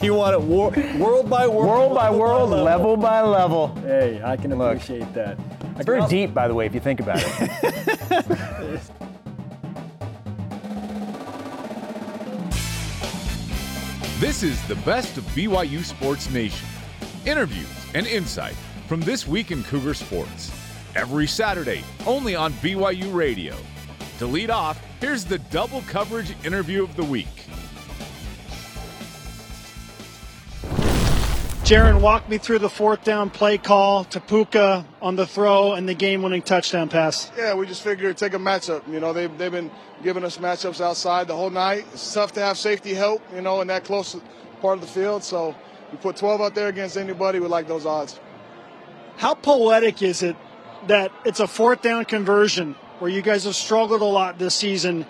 He won it world by world. World by world, level by level. Hey, I can appreciate that. It's very deep, by the way, if you think about it. This is the best of BYU Sports Nation. Interviews and insight from this week in Cougar sports. Every Saturday, only on BYU Radio. To lead off, here's the double coverage interview of the week. Jaren, walk me through the fourth down play call to Puka on the throw and the game-winning touchdown pass. Yeah, we just figured take a matchup. You know, they've been giving us matchups outside the whole night. It's tough to have safety help, you know, in that close part of the field. So you put 12 out there against anybody, we like those odds. How poetic is it that it's a fourth down conversion where you guys have struggled a lot this season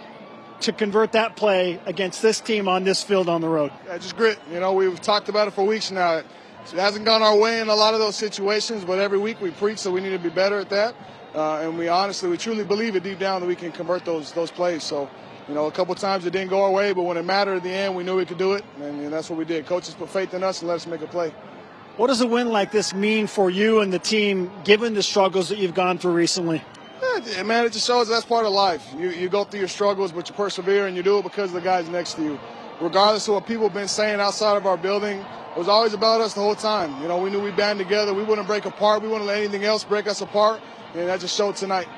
to convert that play against this team on this field on the road? Yeah, just grit. You know, we've talked about it for weeks now. So it hasn't gone our way in a lot of those situations, but every week we preach that we need to be better at that. And we truly believe it deep down that we can convert those plays. So, you know, a couple times it didn't go our way, but when it mattered at the end, we knew we could do it, and that's what we did. Coaches put faith in us and let us make a play. What does a win like this mean for you and the team, given the struggles that you've gone through recently? Yeah, man, it just shows that's part of life. You go through your struggles, but you persevere, and you do it because of the guys next to you. Regardless of what people have been saying outside of our building, it was always about us the whole time. You know, we knew we band together. We wouldn't break apart. We wouldn't let anything else break us apart, and that just showed tonight.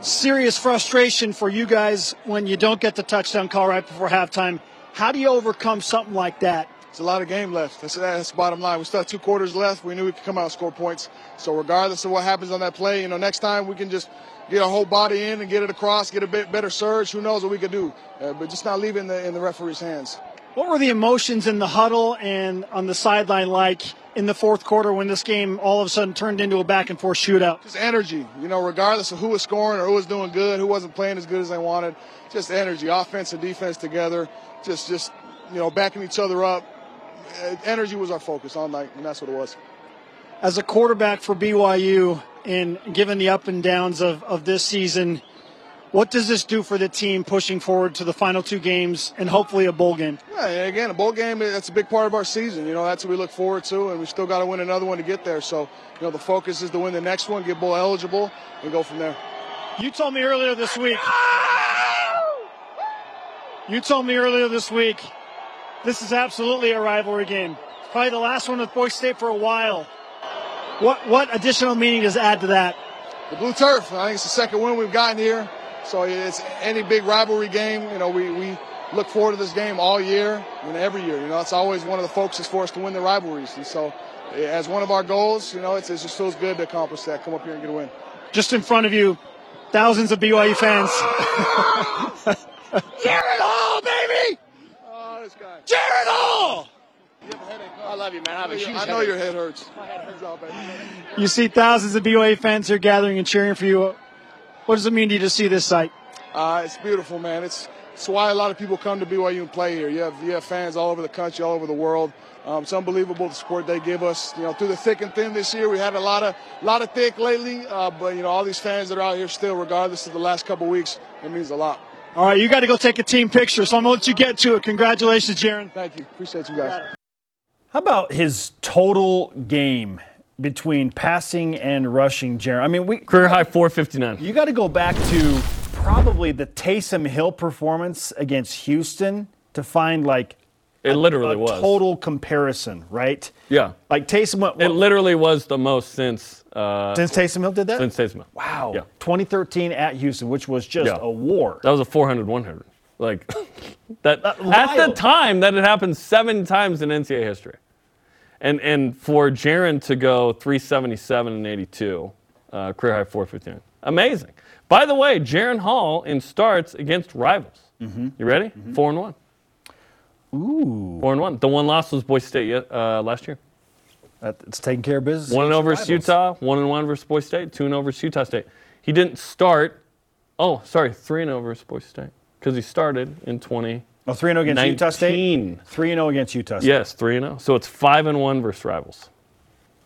Serious frustration for you guys when you don't get the touchdown call right before halftime. How do you overcome something like that? It's a lot of game left. That's the bottom line. We still have two quarters left. We knew we could come out and score points. So regardless of what happens on that play, you know, next time we can just get our whole body in and get it across, get a bit better surge. Who knows what we could do? But just not leaving in the referee's hands. What were the emotions in the huddle and on the sideline like in the fourth quarter when this game all of a sudden turned into a back-and-forth shootout? Just energy, you know, regardless of who was scoring or who was doing good, who wasn't playing as good as they wanted, just energy, offense and defense together, just you know, backing each other up. Energy was our focus all night, and that's what it was. As a quarterback for BYU and given the up and downs of this season, what does this do for the team pushing forward to the final two games and hopefully a bowl game? Yeah, again, a bowl game, that's a big part of our season. You know, that's what we look forward to, and we still got to win another one to get there. So, you know, the focus is to win the next one, get bowl eligible, and go from there. You told me earlier this week, this is absolutely a rivalry game. Probably the last one with Boise State for a while. What additional meaning does it add to that? The blue turf. I think it's the second win we've gotten here. So it's any big rivalry game. You know, we look forward to this game all year and every year. You know, it's always one of the focuses for us to win the rivalries. And so as one of our goals, you know, it just feels good to accomplish that, come up here and get a win. Just in front of you, thousands of BYU fans. Jaren Hall, baby! Oh, this guy. Jaren Hall! You have a headache, huh? I love you, man. I have a huge headache. I know your head hurts. My head hurts all, baby. You see thousands of BYU fans here gathering and cheering for you. What does it mean to you to see this site? It's beautiful, man. It's why a lot of people come to BYU and play here. You have fans all over the country, all over the world. It's unbelievable the support they give us. You know, through the thick and thin this year, we had a lot of thick lately. But you know, all these fans that are out here still, regardless of the last couple weeks, it means a lot. All right, you got to go take a team picture, so I'm gonna let you get to it. Congratulations, Jaren. Thank you. Appreciate you guys. How about his total game? Between passing and rushing, Jaren. I mean, career high 459. You got to go back to probably the Taysom Hill performance against Houston to find like it literally was total comparison, right? Yeah, like Taysom. It literally was the most since Taysom Hill did that. Since Taysom Hill. Wow. Yeah. 2013 at Houston, which was just a war. That was a 400-100. Like that at the time that it happened 7 times in NCAA history. And for Jaren to go 377 and 82, career high 415. Amazing. By the way, Jaren Hall in starts against rivals. Mm-hmm. You ready? 4-1. Ooh. 4-1. The one loss was Boise State last year. It's taking care of business. 1-0 versus Utah. 1-1 versus Boise State. 2-0 versus Utah State. He didn't start. 3-0 versus Boise State because he started in 20. 3-0 against 19. Utah State? 3-0 against Utah State. Yes, 3-0. So it's 5-1 versus rivals.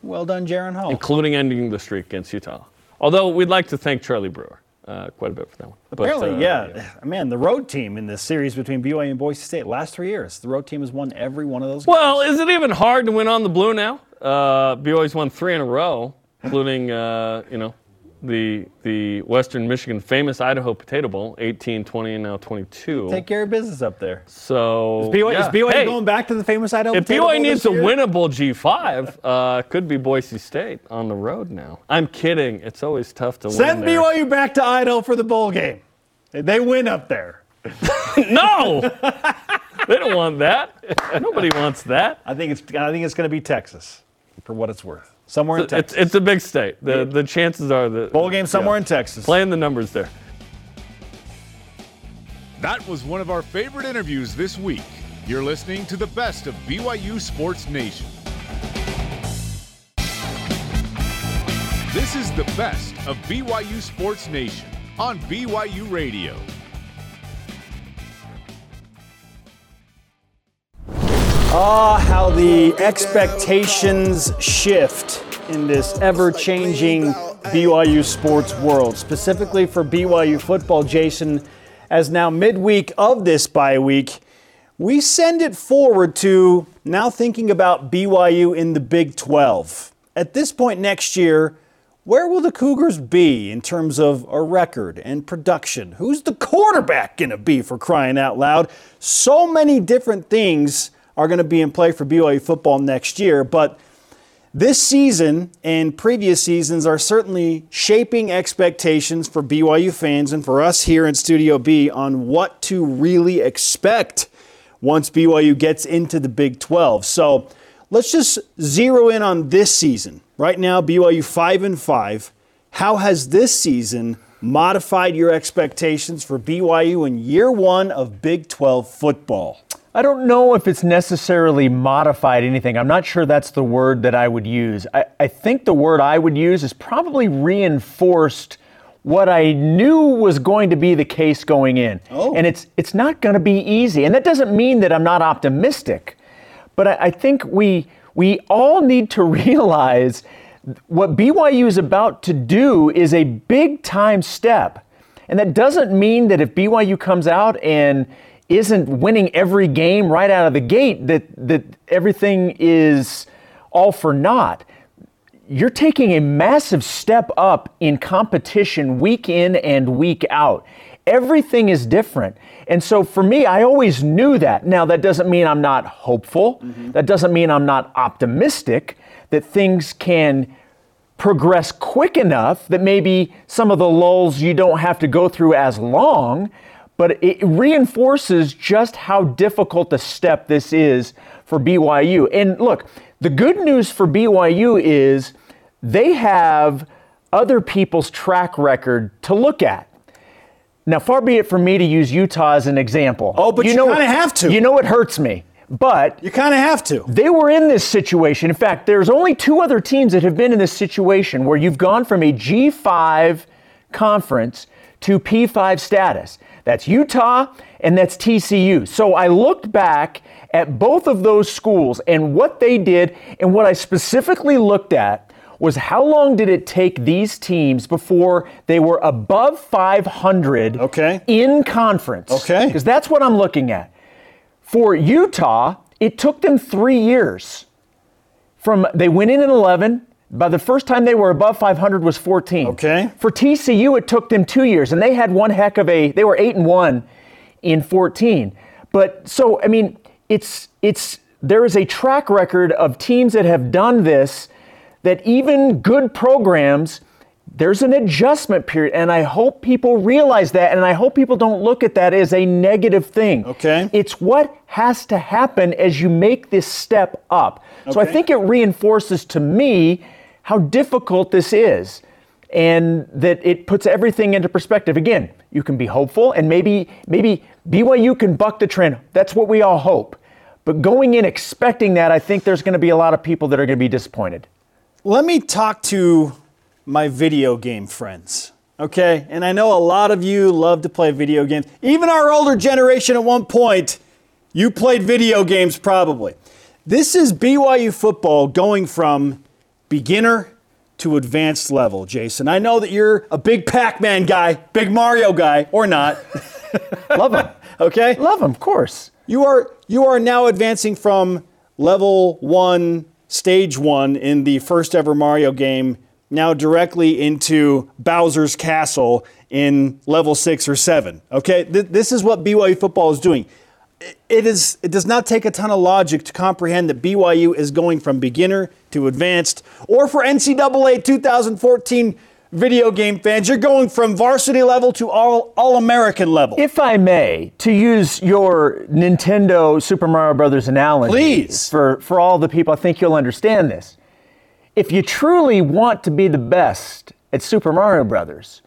Well done, Jaren Hall. Including ending the streak against Utah. Although we'd like to thank Charlie Brewer. quite a bit for that one. Apparently, yeah. Man, the road team in this series between BYU and Boise State, last 3 years, the road team has won every one of those games. Well, is it even hard to win on the blue now? BYU's won 3 in a row, including, the Western Michigan famous Idaho Potato Bowl, 18, 20, and now 22. Take care of business up there. So is BYU going back to the famous Idaho Potato Bowl? If BYU needs a winnable G5, could be Boise State on the road now. I'm kidding. It's always tough to win there. Send BYU back to Idaho for the bowl game. They win up there. No! They don't want that. Nobody wants that. I think it's going to be Texas, for what it's worth. Somewhere in Texas. It's a big state. The chances are the bowl game somewhere in Texas. Playing the numbers there. That was one of our favorite interviews this week. You're listening to the best of BYU Sports Nation. This is the best of BYU Sports Nation on BYU Radio. How the expectations shift in this ever-changing BYU sports world, specifically for BYU football, Jason. As now midweek of this bye week, we send it forward to now thinking about BYU in the Big 12. At this point next year, where will the Cougars be in terms of a record and production? Who's the quarterback going to be, for crying out loud? So many different things are going to be in play for BYU football next year, but this season and previous seasons are certainly shaping expectations for BYU fans and for us here in Studio B on what to really expect once BYU gets into the Big 12. So let's just zero in on this season. Right now, BYU 5-5. How has this season modified your expectations for BYU in year one of Big 12 football? I don't know if it's necessarily modified anything. I'm not sure that's the word that I would use. I think the word I would use is probably reinforced what I knew was going to be the case going in. Oh. And it's not going to be easy. And that doesn't mean that I'm not optimistic. But I think we all need to realize what BYU is about to do is a big-time step. And that doesn't mean that if BYU comes out and isn't winning every game right out of the gate, that everything is all for naught. You're taking a massive step up in competition week in and week out. Everything is different. And so for me, I always knew that. Now, that doesn't mean I'm not hopeful. Mm-hmm. That doesn't mean I'm not optimistic that things can progress quick enough that maybe some of the lulls you don't have to go through as long. But it reinforces just how difficult a step this is for BYU. And look, the good news for BYU is they have other people's track record to look at. Now, far be it from me to use Utah as an example. Oh, but you kind of have to. You know it hurts me, but you kind of have to. They were in this situation. In fact, there's only 2 other teams that have been in this situation where you've gone from a G5 conference to P5 status. That's Utah, and that's TCU. So I looked back at both of those schools and what they did, and what I specifically looked at was how long did it take these teams before they were above 500 in conference. Okay. Because that's what I'm looking at. For Utah, it took them 3 years. They went in at 11. By the first time they were above 500 was 14. Okay. For TCU, it took them 2 years, and they had one heck of a. They were 8-1 in 14. But so I mean, there is a track record of teams that have done this, that even good programs, there's an adjustment period, and I hope people realize that, and I hope people don't look at that as a negative thing. Okay. It's what has to happen as you make this step up. Okay. So I think it reinforces to me how difficult this is, and that it puts everything into perspective. Again, you can be hopeful, and maybe BYU can buck the trend. That's what we all hope. But going in expecting that, I think there's going to be a lot of people that are going to be disappointed. Let me talk to my video game friends, okay? And I know a lot of you love to play video games. Even our older generation at one point, you played video games probably. This is BYU football going from beginner to advanced level, Jason. I know that you're a big Pac-Man guy, big Mario guy, or not. Love him. Okay? Love him, of course. You are now advancing from level 1, stage 1 in the first ever Mario game, now directly into Bowser's Castle in level 6 or 7. Okay? This is what BYU football is doing. It does not take a ton of logic to comprehend that BYU is going from beginner to advanced, or for NCAA 2014 video game fans, you're going from varsity level to all-American level. If I may, to use your Nintendo Super Mario Brothers analogy, please, for all the people, I think you'll understand this. If you truly want to be the best at Super Mario Brothers,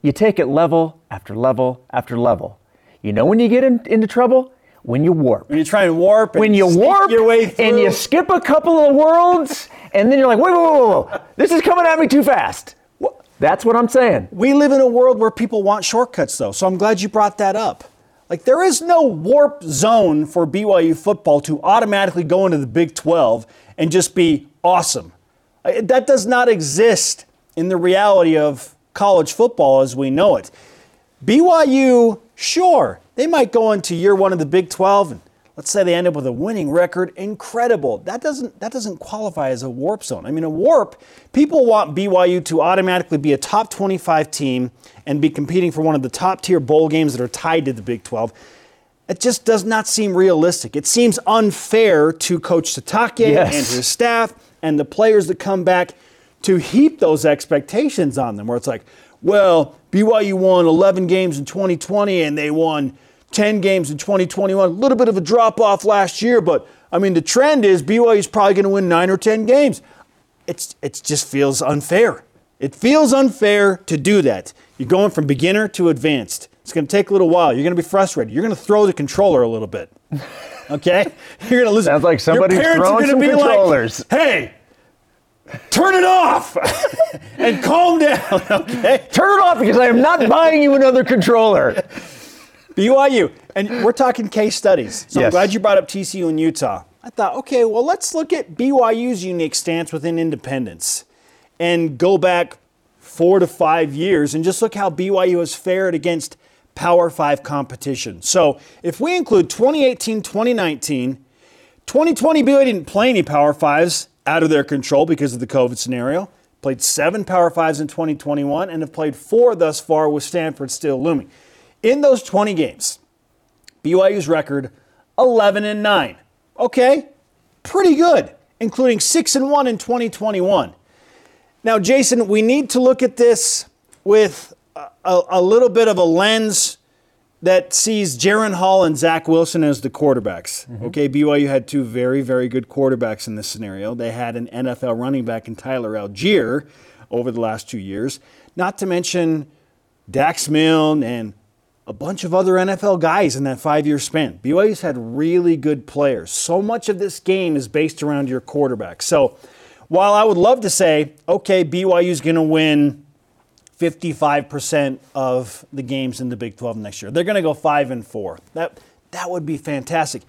you take it level after level after level. You know when you get into trouble? When you warp. When you try and warp and sneak your way through. And you skip a couple of worlds, and then you're like, whoa, this is coming at me too fast. That's what I'm saying. We live in a world where people want shortcuts, though, so I'm glad you brought that up. Like, there is no warp zone for BYU football to automatically go into the Big 12 and just be awesome. That does not exist in the reality of college football as we know it. BYU, sure, they might go into year one of the Big 12, and let's say they end up with a winning record. Incredible. That doesn't qualify as a warp zone. I mean, a warp, people want BYU to automatically be a top 25 team and be competing for one of the top-tier bowl games that are tied to the Big 12. It just does not seem realistic. It seems unfair to Coach Satake and his staff and the players that come back to heap those expectations on them, where it's like, well, BYU won 11 games in 2020 and they won 10 games in 2021. A little bit of a drop-off last year, but, I mean, the trend is BYU's probably going to win 9 or 10 games. It just feels unfair. It feels unfair to do that. You're going from beginner to advanced. It's going to take a little while. You're going to be frustrated. You're going to throw the controller a little bit, okay? You're going to lose. Sounds like somebody's throwing some controllers. Like, hey, turn it off and calm down, okay? Turn it off because I am not buying you another controller. BYU, and we're talking case studies. So yes. I'm glad you brought up TCU and Utah. I thought, okay, well, let's look at BYU's unique stance within independence and go back 4 to 5 years and just look how BYU has fared against Power 5 competition. So if we include 2018, 2019, 2020, BYU didn't play any Power 5s out of their control because of the COVID scenario. Played 7 Power 5s in 2021 and have played 4 thus far with Stanford still looming. In those 20 games, BYU's record 11-9. Okay, pretty good, including 6-1 in 2021. Now, Jason, we need to look at this with a little bit of a lens that sees Jaren Hall and Zach Wilson as the quarterbacks. Mm-hmm. Okay, BYU had 2 very, very good quarterbacks in this scenario. They had an NFL running back in Tyler Allgeier over the last 2 years, not to mention Dax Milne and a bunch of other NFL guys in that 5-year span. BYU's had really good players. So much of this game is based around your quarterback. So while I would love to say, okay, BYU's going to win 55% of the games in the Big 12 next year. They're going to go 5-4. That would be fantastic.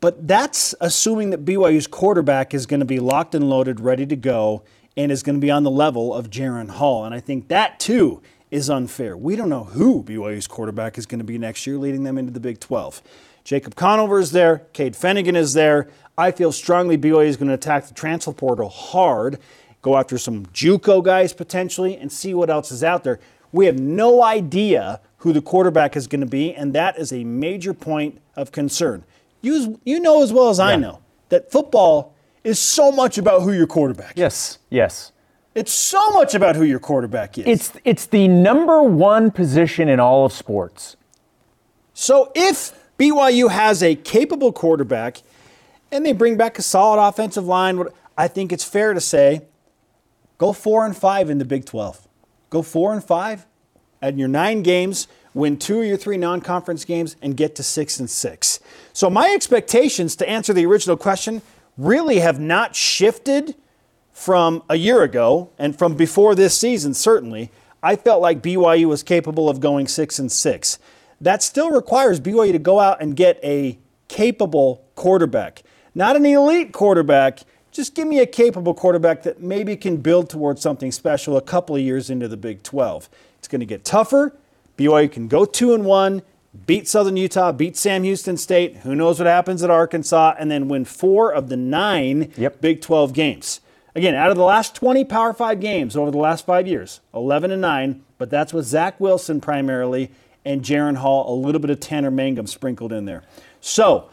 But that's assuming that BYU's quarterback is going to be locked and loaded, ready to go, and is going to be on the level of Jaren Hall. And I think that, too, is unfair. We don't know who BYU's quarterback is going to be next year, leading them into the Big 12. Jacob Conover is there. Cade Fennegan is there. I feel strongly BYU is going to attack the transfer portal hard, go after some JUCO guys potentially, and see what else is out there. We have no idea who the quarterback is going to be, and that is a major point of concern. You know as well as I know that football is so much about who your quarterback is. Yes. It's so much about who your quarterback is. It's the number one position in all of sports. So if BYU has a capable quarterback and they bring back a solid offensive line, I think it's fair to say go 4-5 in the Big 12. Go 4-5 at your 9 games, win 2 of your 3 non-conference games, and get to 6-6. So my expectations, to answer the original question, really have not shifted from a year ago and from before this season, certainly. I felt like BYU was capable of going 6-6. That still requires BYU to go out and get a capable quarterback. Not an elite quarterback, Just give me a capable quarterback that maybe can build towards something special a couple of years into the Big 12. It's going to get tougher. BYU can go 2-1, beat Southern Utah, beat Sam Houston State. Who knows what happens at Arkansas? And then win 4 of the 9 Big 12 games. Again, out of the last 20 Power 5 games over the last 5 years, 11-9. But that's with Zach Wilson primarily and Jaren Hall, a little bit of Tanner Mangum sprinkled in there. So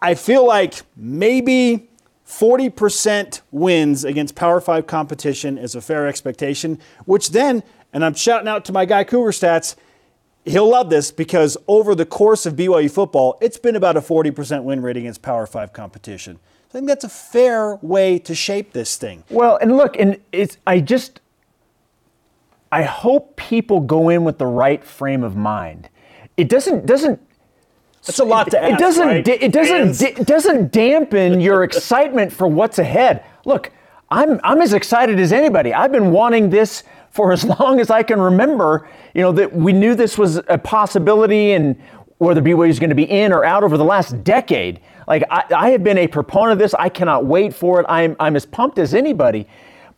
I feel like maybe 40% wins against Power 5 competition is a fair expectation, which then, and I'm shouting out to my guy Cougar Stats, he'll love this because over the course of BYU football, it's been about a 40% win rate against Power 5 competition. So I think that's a fair way to shape this thing. Well, and look, and I hope people go in with the right frame of mind. It doesn't That's a lot to ask, right? It doesn't dampen your excitement for what's ahead. Look, I'm as excited as anybody. I've been wanting this for as long as I can remember. You know that we knew this was a possibility, and whether BYU is going to be in or out over the last decade. Like I have been a proponent of this. I cannot wait for it. I'm as pumped as anybody.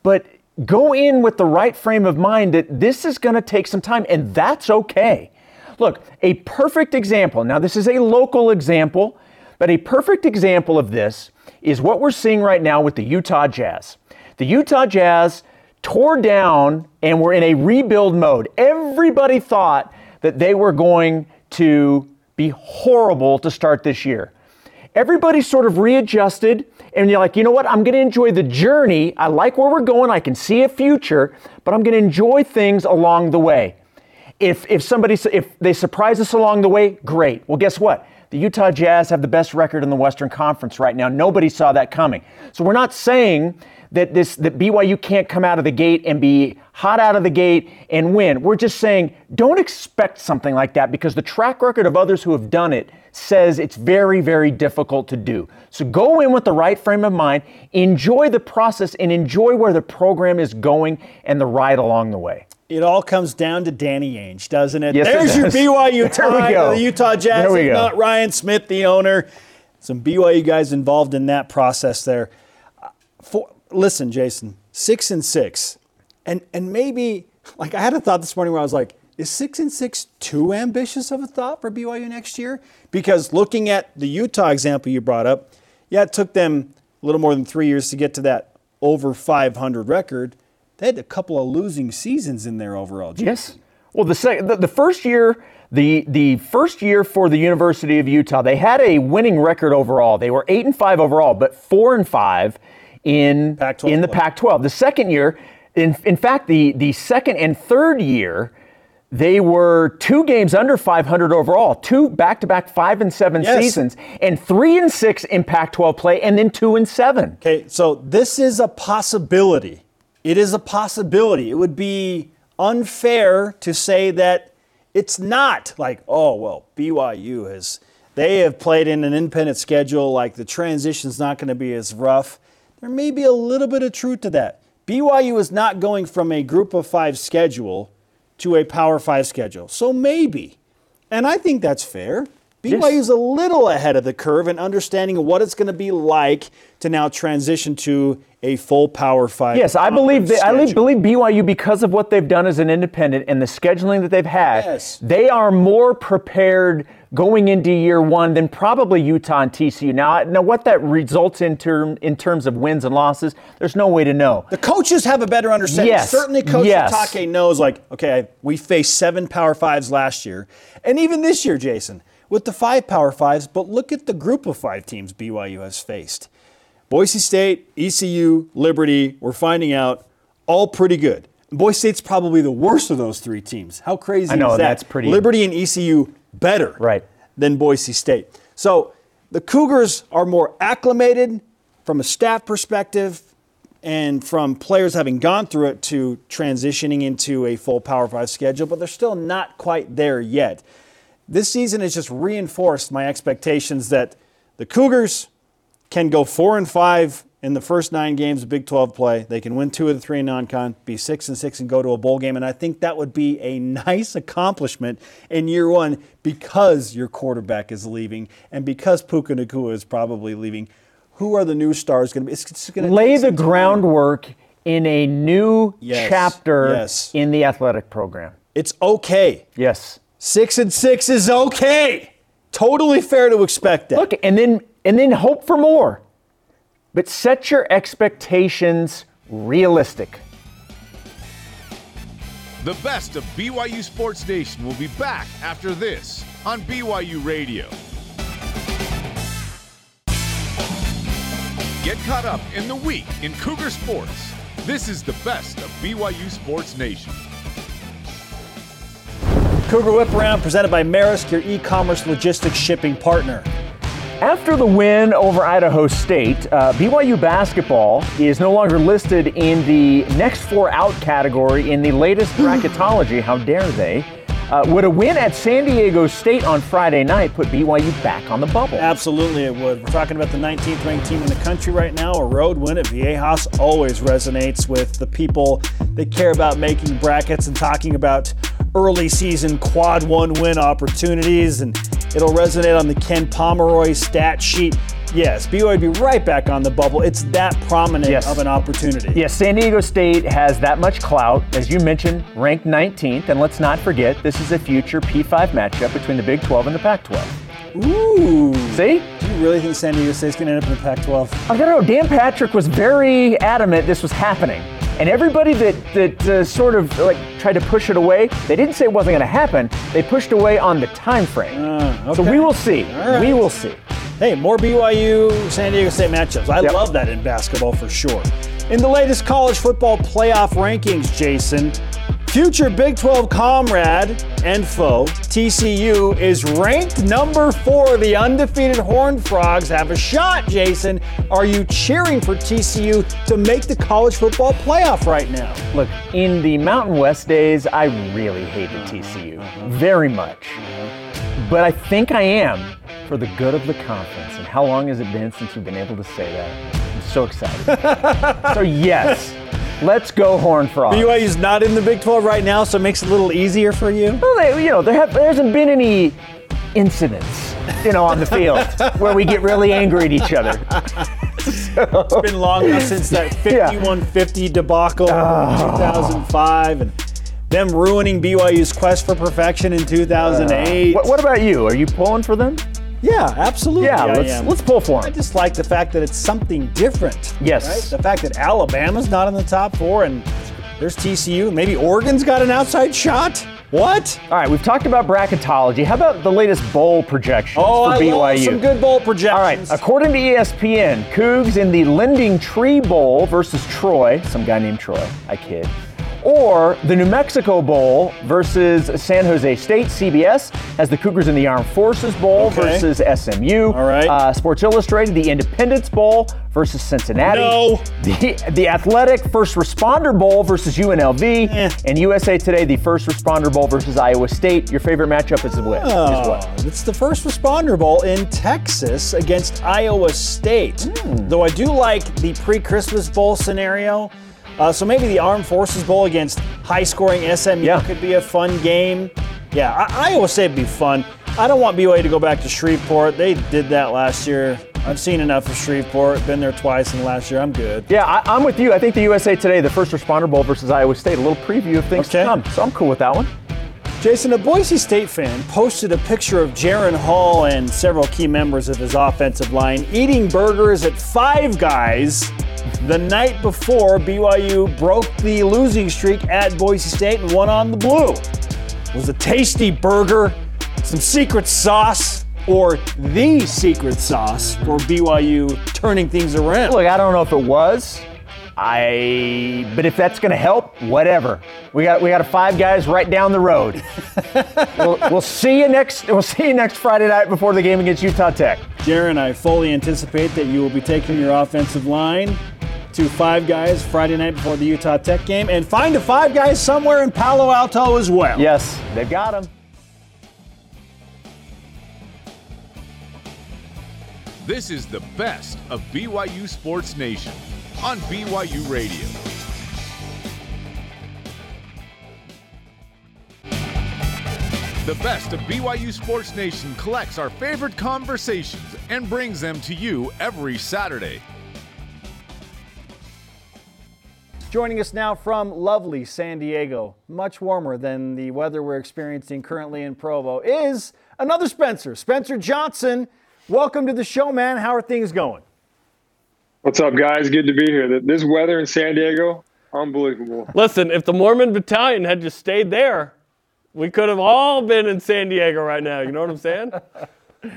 But go in with the right frame of mind that this is going to take some time, and that's okay. Look, a perfect example, now this is a local example, but a perfect example of this is what we're seeing right now with the Utah Jazz. The Utah Jazz tore down and were in a rebuild mode. Everybody thought that they were going to be horrible to start this year. Everybody sort of readjusted, and you're like, you know what, I'm going to enjoy the journey. I like where we're going. I can see a future, but I'm going to enjoy things along the way. If they surprise us along the way, great. Well, guess what? The Utah Jazz have the best record in the Western Conference right now. Nobody saw that coming. So we're not saying that BYU can't come out of the gate and be hot out of the gate and win. We're just saying don't expect something like that because the track record of others who have done it says it's very, very difficult to do. So go in with the right frame of mind, enjoy the process, and enjoy where the program is going and the ride along the way. It all comes down to Danny Ainge, doesn't it? Yes, there's your BYU tie, the Utah Jazz, not Ryan Smith, the owner. Some BYU guys involved in that process there. Listen, Jason, 6-6. And maybe, like I had a thought this morning where I was like, is 6-6 too ambitious of a thought for BYU next year? Because looking at the Utah example you brought up, it took them a little more than 3 years to get to that over 500 record. They had a couple of losing seasons in there overall. Jason. Yes. Well, the first year for the University of Utah, they had a winning record overall. They were 8-5 overall, but 4-5 in Pac-12 in the Pac-12. The second year, in fact, the second and third year, they were 2 games under 500 overall, 2 back-to-back 5-7 seasons, and 3-6 in Pac-12 play, and then 2-7. Okay, so this is a possibility. It is a possibility. It would be unfair to say that it's not like, oh, well, BYU they have played in an independent schedule, like the transition's not going to be as rough. There may be a little bit of truth to that. BYU is not going from a group of 5 schedule to a Power 5 schedule. So maybe, and I think that's fair. BYU's a little ahead of the curve in understanding what it's going to be like to now transition to a full Power 5. Yes, I believe BYU, because of what they've done as an independent and the scheduling that they've had, they are more prepared going into year one than probably Utah and TCU. Now what that results in terms of wins and losses, there's no way to know. The coaches have a better understanding. Yes. Certainly Coach Itake knows, like, okay, we faced 7 Power 5s last year, and even this year, Jason, with the 5 Power 5s, but look at the group of 5 teams BYU has faced. Boise State, ECU, Liberty, we're finding out, all pretty good. Boise State's probably the worst of those 3 teams. How crazy is that? I know, that's pretty... Liberty and ECU better than Boise State. So the Cougars are more acclimated from a staff perspective and from players having gone through it to transitioning into a full Power 5 schedule, but they're still not quite there yet. This season has just reinforced my expectations that the Cougars can go 4-5 in the first 9 games of Big 12 play. They can win 2 of the 3 in non-con, be 6-6, and go to a bowl game. And I think that would be a nice accomplishment in year one because your quarterback is leaving and because Puka Nacua is probably leaving. who are the new stars going to be? It's going to lay the groundwork in a new chapter in the athletic program. It's okay. Yes. 6-6 is okay. Totally fair to expect that. Look, and then hope for more. But set your expectations realistic. The best of BYU Sports Nation will be back after this on BYU Radio. Get caught up in the week in Cougar sports. This is the best of BYU Sports Nation. Cougar Whip Round presented by Maersk, your e-commerce logistics shipping partner. After the win over Idaho State, BYU basketball is no longer listed in the next four out category in the latest bracketology. How dare they? Would a win at San Diego State on Friday night put BYU back on the bubble? Absolutely it would. We're talking about the 19th ranked team in the country right now. A road win at Viejas always resonates with the people that care about making brackets and talking about early season quad one win opportunities, and it'll resonate on the Ken Pomeroy stat sheet. Yes, BYU would be right back on the bubble. It's that prominent of an opportunity. Yes, San Diego State has that much clout. As you mentioned, ranked 19th. And let's not forget, this is a future P5 matchup between the Big 12 and the Pac-12. Ooh. See? Do you really think San Diego State's going to end up in the Pac-12? I don't know. Dan Patrick was very adamant this was happening. And everybody that sort of like tried to push it away, they didn't say it wasn't going to happen. They pushed away on the time frame. Okay. So we will see. Right. We will see. Hey, more BYU San Diego State matchups. I love that in basketball for sure. In the latest college football playoff rankings, Jason, future Big 12 comrade and foe, TCU, is ranked number 4. The undefeated Horned Frogs have a shot, Jason. Are you cheering for TCU to make the college football playoff right now? Look, in the Mountain West days, I really hated TCU very much. But I think I am. For the good of the conference. And how long has it been since you've been able to say that? I'm so excited. So yes, let's go Horned Frogs. BYU's not in the Big 12 right now, so it makes it a little easier for you? Well, there hasn't been any incidents, on the field where we get really angry at each other. So, it's been long enough since that 51-50 debacle in 2005. And them ruining BYU's quest for perfection in 2008. What about you? Are you pulling for them? Yeah, absolutely. Yeah, let's pull for them. I just like the fact that it's something different. Yes. Right? The fact that Alabama's not in the top 4 and there's TCU. Maybe Oregon's got an outside shot. What? All right, we've talked about bracketology. How about the latest bowl projections for BYU? Oh, I love some good bowl projections. All right, according to ESPN, Cougs in the Lending Tree Bowl versus Troy. Some guy named Troy. I kid. Or the New Mexico Bowl versus San Jose State. CBS has the Cougars in the Armed Forces Bowl versus SMU. All right. Sports Illustrated, the Independence Bowl versus Cincinnati. No. The Athletic First Responder Bowl versus UNLV. And USA Today, the First Responder Bowl versus Iowa State. Your favorite matchup is what? It's the First Responder Bowl in Texas against Iowa State. Though I do like the pre-Christmas Bowl scenario. So maybe the Armed Forces Bowl against high-scoring SMU could be a fun game. Yeah, Iowa State would be fun. I don't want BYU to go back to Shreveport. They did that last year. I've seen enough of Shreveport. Been there twice in the last year. I'm good. Yeah, I'm with you. I think the USA Today, the First Responder Bowl versus Iowa State, a little preview of things to come. So I'm cool with that one. Jason, a Boise State fan posted a picture of Jaren Hall and several key members of his offensive line eating burgers at Five Guys the night before BYU broke the losing streak at Boise State and won on the blue. It was a tasty burger, some secret sauce, or the secret sauce for BYU turning things around. Look, I don't know if it was. But if that's going to help, whatever. We got a Five Guys right down the road. We'll see you next Friday night before the game against Utah Tech. Jaren, I fully anticipate that you will be taking your offensive line to Five Guys Friday night before the Utah Tech game, and find a Five Guys somewhere in Palo Alto as well. Yes, they've got them. This is the best of BYU Sports Nation on BYU Radio. The best of BYU Sports Nation collects our favorite conversations and brings them to you every Saturday. Joining us now from lovely San Diego, much warmer than the weather we're experiencing currently in Provo, is another Spencer Johnson. Welcome to the show, man. How are things going? What's up, guys? Good to be here. This weather in San Diego, unbelievable. Listen, if the Mormon Battalion had just stayed there, we could have all been in San Diego right now. You know what I'm saying?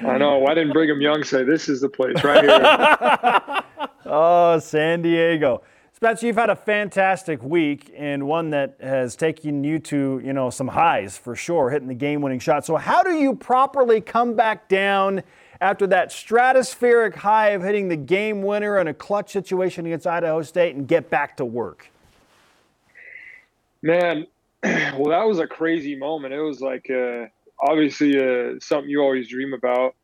I know. Why didn't Brigham Young say this is the place right here? Oh, San Diego. Spencer, you've had a fantastic week and one that has taken you to, you know, some highs for sure, hitting the game-winning shot. So how do you properly come back down after that stratospheric high of hitting the game winner in a clutch situation against Idaho State and get back to work? Man, well, that was a crazy moment. It was like obviously something you always dream about.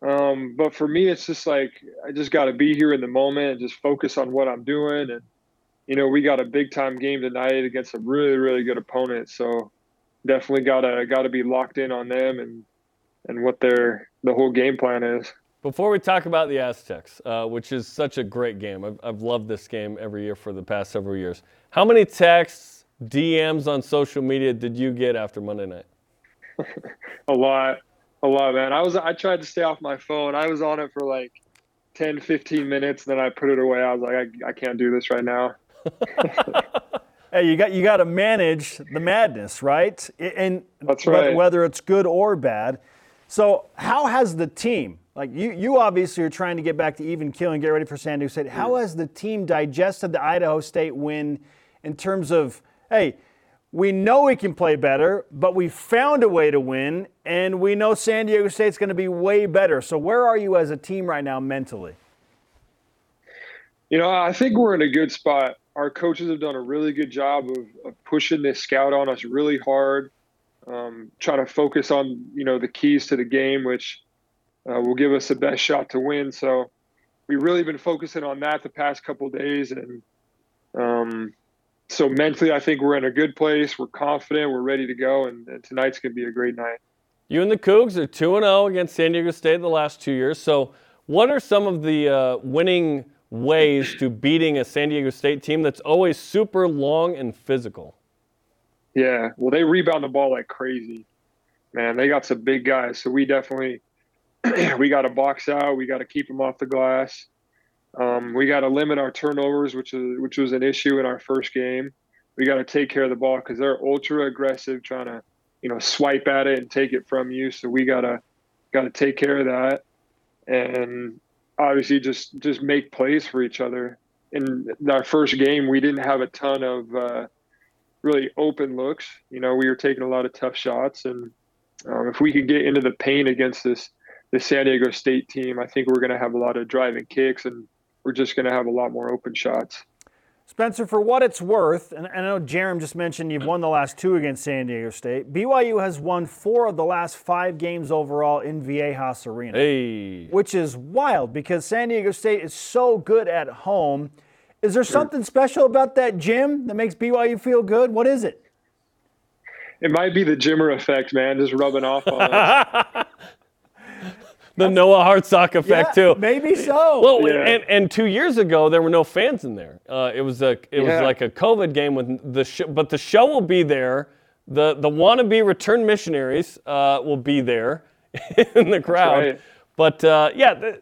But for me, it's just like, I just got to be here in the moment and just focus on what I'm doing. And, you know, we got a big time game tonight against a really, really good opponent. So definitely got to be locked in on them and what the whole game plan is. Before we talk about the Aztecs, which is such a great game. I've loved this game every year for the past several years. How many texts, DMs on social media did you get after Monday night? A lot, man. I tried to stay off my phone. I was on it for like 10, 15 minutes. Then I put it away. I was like, I can't do this right now. Hey, you got to manage the madness, right? And that's right. Whether it's good or bad. So how has the team, like you obviously are trying to get back to even keel and get ready for San Diego State. How has the team digested the Idaho State win in terms of, hey, we know we can play better, but we found a way to win, and we know San Diego State's going to be way better. So where are you as a team right now mentally? You know, I think we're in a good spot. Our coaches have done a really good job of pushing this scout on us really hard, trying to focus on, you know, the keys to the game, which will give us the best shot to win. So we've really been focusing on that the past couple of days, and so mentally, I think we're in a good place. We're confident. We're ready to go, and tonight's going to be a great night. You and the Cougs are 2-0 against San Diego State the last 2 years. So what are some of the winning ways to beating a San Diego State team that's always super long and physical? Yeah, well, they rebound the ball like crazy. Man, they got some big guys, so we definitely we got to box out. We got to keep them off the glass. We got to limit our turnovers, which was an issue in our first game. We got to take care of the ball because they're ultra aggressive, trying to, you know, swipe at it and take it from you. So we gotta take care of that, and obviously just make plays for each other. In our first game, we didn't have a ton of really open looks. You know, we were taking a lot of tough shots, and if we could get into the paint against the San Diego State team, I think we're gonna have a lot of driving kicks and we're just going to have a lot more open shots. Spencer, for what it's worth, and I know Jaren just mentioned you've won the last two against San Diego State. BYU has won 4 of the last 5 games overall in Viejas Arena, which is wild because San Diego State is so good at home. Is there something special about that gym that makes BYU feel good? What is it? It might be the Jimmer effect, man, just rubbing off on us. The Noah Hartsock effect, too. Maybe so. Well, yeah. and 2 years ago, there were no fans in there. It was like a COVID game, with the but the show will be there. The wannabe return missionaries will be there in the crowd. Right. But,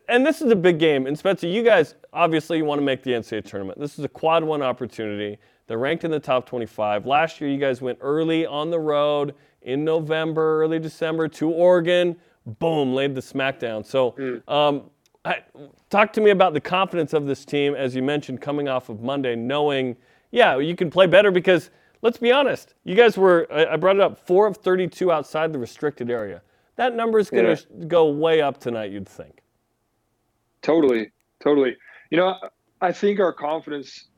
and this is a big game. And, Spencer, you guys obviously want to make the NCAA tournament. This is a quad one opportunity. They're ranked in the top 25. Last year, you guys went early on the road in November, early December to Oregon. Boom, laid the smackdown. So talk to me about the confidence of this team, as you mentioned, coming off of Monday, knowing, you can play better because, let's be honest, you guys were, I brought it up, 4 of 32 outside the restricted area. That number is going to go way up tonight, you'd think. Totally. You know, I think our confidence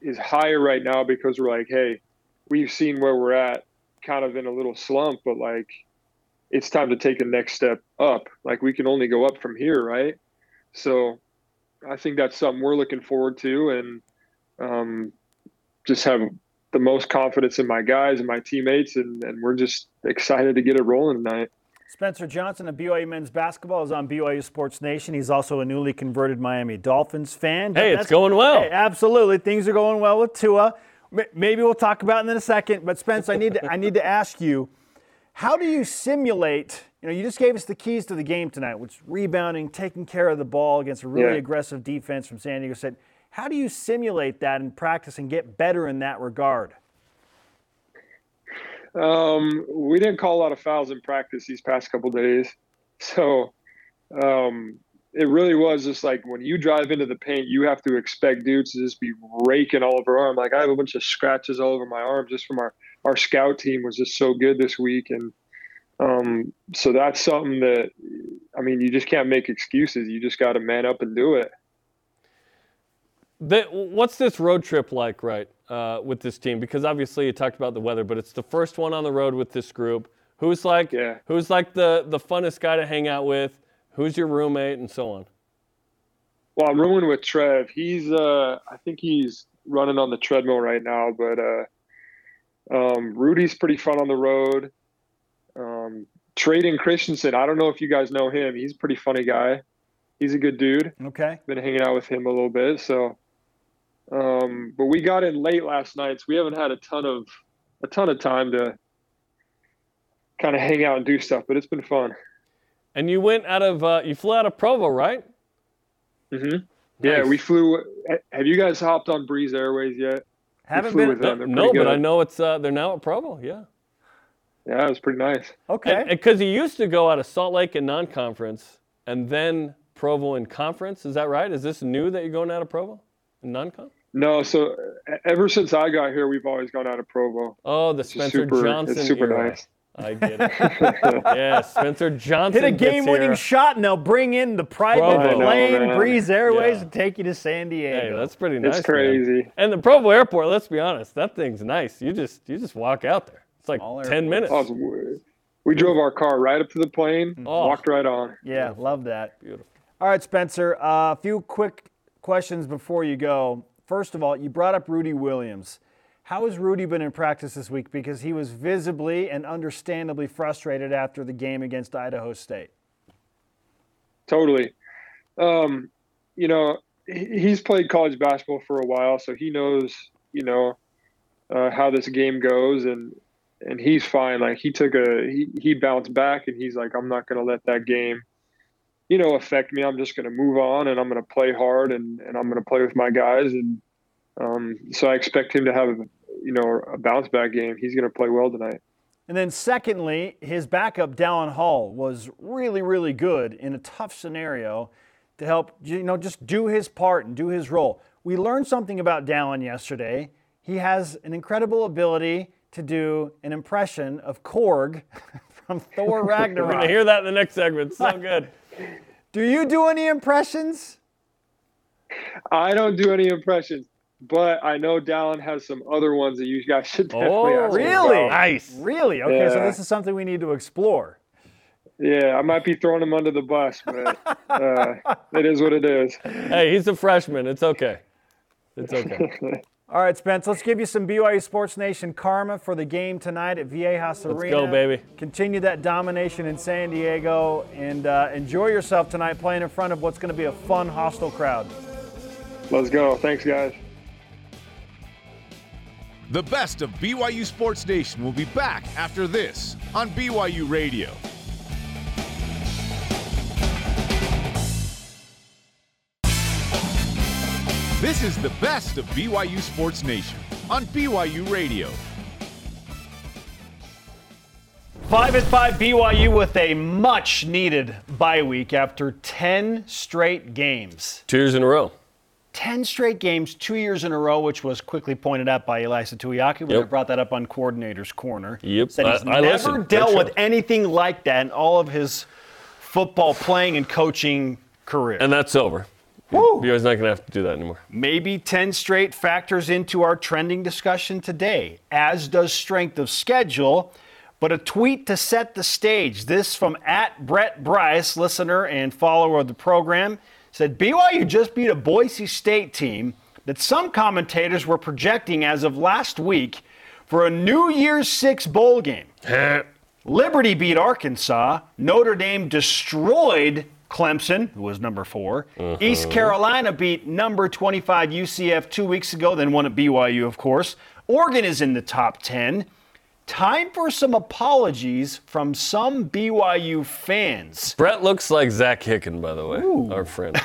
is higher right now because we're like, hey, we've seen where we're at kind of in a little slump, but like, it's time to take the next step up. Like, we can only go up from here, right? So I think that's something we're looking forward to, and just have the most confidence in my guys and my teammates, and we're just excited to get it rolling tonight. Spencer Johnson of BYU Men's Basketball is on BYU Sports Nation. He's also a newly converted Miami Dolphins fan. Hey, it's going well. Hey, absolutely. Things are going well with Tua. Maybe we'll talk about it in a second. But, Spence, I need to ask you, how do you simulate – you just gave us the keys to the game tonight, which is rebounding, taking care of the ball against a really aggressive defense from San Diego State. How do you simulate that in practice and get better in that regard? We didn't call a lot of fouls in practice these past couple days. So it really was just like when you drive into the paint, you have to expect dudes to just be raking all over arm. Like I have a bunch of scratches all over my arm just from our scout team was just so good this week. And so that's something that, you just can't make excuses. You just got to man up and do it. What's this road trip like, right, with this team? Because obviously you talked about the weather, but it's the first one on the road with this group. Who's like the funnest guy to hang out with? Who's your roommate and so on? Well, I'm rooming with Trev. He's I think he's running on the treadmill right now, but Rudy's pretty fun on the road. Traden Christensen, I don't know if you guys know him. He's a pretty funny guy. He's a good dude. Okay. Been hanging out with him a little bit, so. But we got in late last night, so we haven't had a ton of time to kind of hang out and do stuff, but it's been fun. And you you flew out of Provo, right? Mm-hmm. Nice. Yeah, we flew. Have you guys hopped on Breeze Airways yet? Haven't been with them. No, but I know it's they're now at Provo. Yeah. Yeah, it was pretty nice. Okay. Because he used to go out of Salt Lake in non-conference and then Provo in conference. Is that right? Is this new that you're going out of Provo in non-conference? No, so ever since I got here, we've always gone out of Provo. Oh, the Spencer Johnson era. It's super nice. I get it. Yeah, Spencer Johnson hit a game-winning shot, and they'll bring in the private plane, Breeze Airways, and take you to San Diego. Hey, that's pretty nice. It's crazy. Man. And the Provo airport, let's be honest, that thing's nice. You just walk out there. It's like 10 minutes. Awesome. We drove our car right up to the plane, walked right on. Yeah, love that. Beautiful. All right, Spencer, a few quick questions before you go. First of all, you brought up Rudy Williams. How has Rudy been in practice this week? Because he was visibly and understandably frustrated after the game against Idaho State. Totally. He's played college basketball for a while, so he knows, how this game goes, and he's fine. Like he bounced back, and he's like, I'm not going to let that game, affect me. I'm just going to move on, and I'm going to play hard, and I'm going to play with my guys, and so I expect him to have, a bounce-back game. He's going to play well tonight. And then secondly, his backup, Dallin Hall, was really, really good in a tough scenario to help, just do his part and do his role. We learned something about Dallin yesterday. He has an incredible ability to do an impression of Korg from Thor Ragnarok. We're going to hear that in the next segment. So good. Do you do any impressions? I don't do any impressions. But I know Dallin has some other ones that you guys should definitely ask really? About. Nice. Really? Okay, So this is something we need to explore. Yeah, I might be throwing him under the bus, but it is what it is. Hey, he's a freshman. It's okay. It's okay. All right, Spence, let's give you some BYU Sports Nation karma for the game tonight at Viejas Arena. Let's go, baby. Continue that domination in San Diego, and enjoy yourself tonight playing in front of what's going to be a fun, hostile crowd. Let's go. Thanks, guys. The best of BYU Sports Nation will be back after this on BYU Radio. This is the best of BYU Sports Nation on BYU Radio. 5 at 5, BYU with a much-needed bye week after 10 straight games. 2 years in a row. 10 straight games, 2 years in a row, which was quickly pointed out by Elisa Tuiaki when I brought that up on Coordinator's Corner. Yep. Said he's never dealt with anything like that in all of his football playing and coaching career. And that's over. Woo. BYU's not going to have to do that anymore. Maybe 10 straight factors into our trending discussion today, as does strength of schedule. But a tweet to set the stage. This from @BrettBryce, listener and follower of the program. Said BYU just beat a Boise State team that some commentators were projecting as of last week for a New Year's Six bowl game. Liberty beat Arkansas. Notre Dame destroyed Clemson, who was number 4. East Carolina beat number 25 UCF 2 weeks ago, then won at BYU, of course. Oregon is in the top 10. Time for some apologies from some BYU fans. Brett looks like Zach Hicken, by the way, our friend.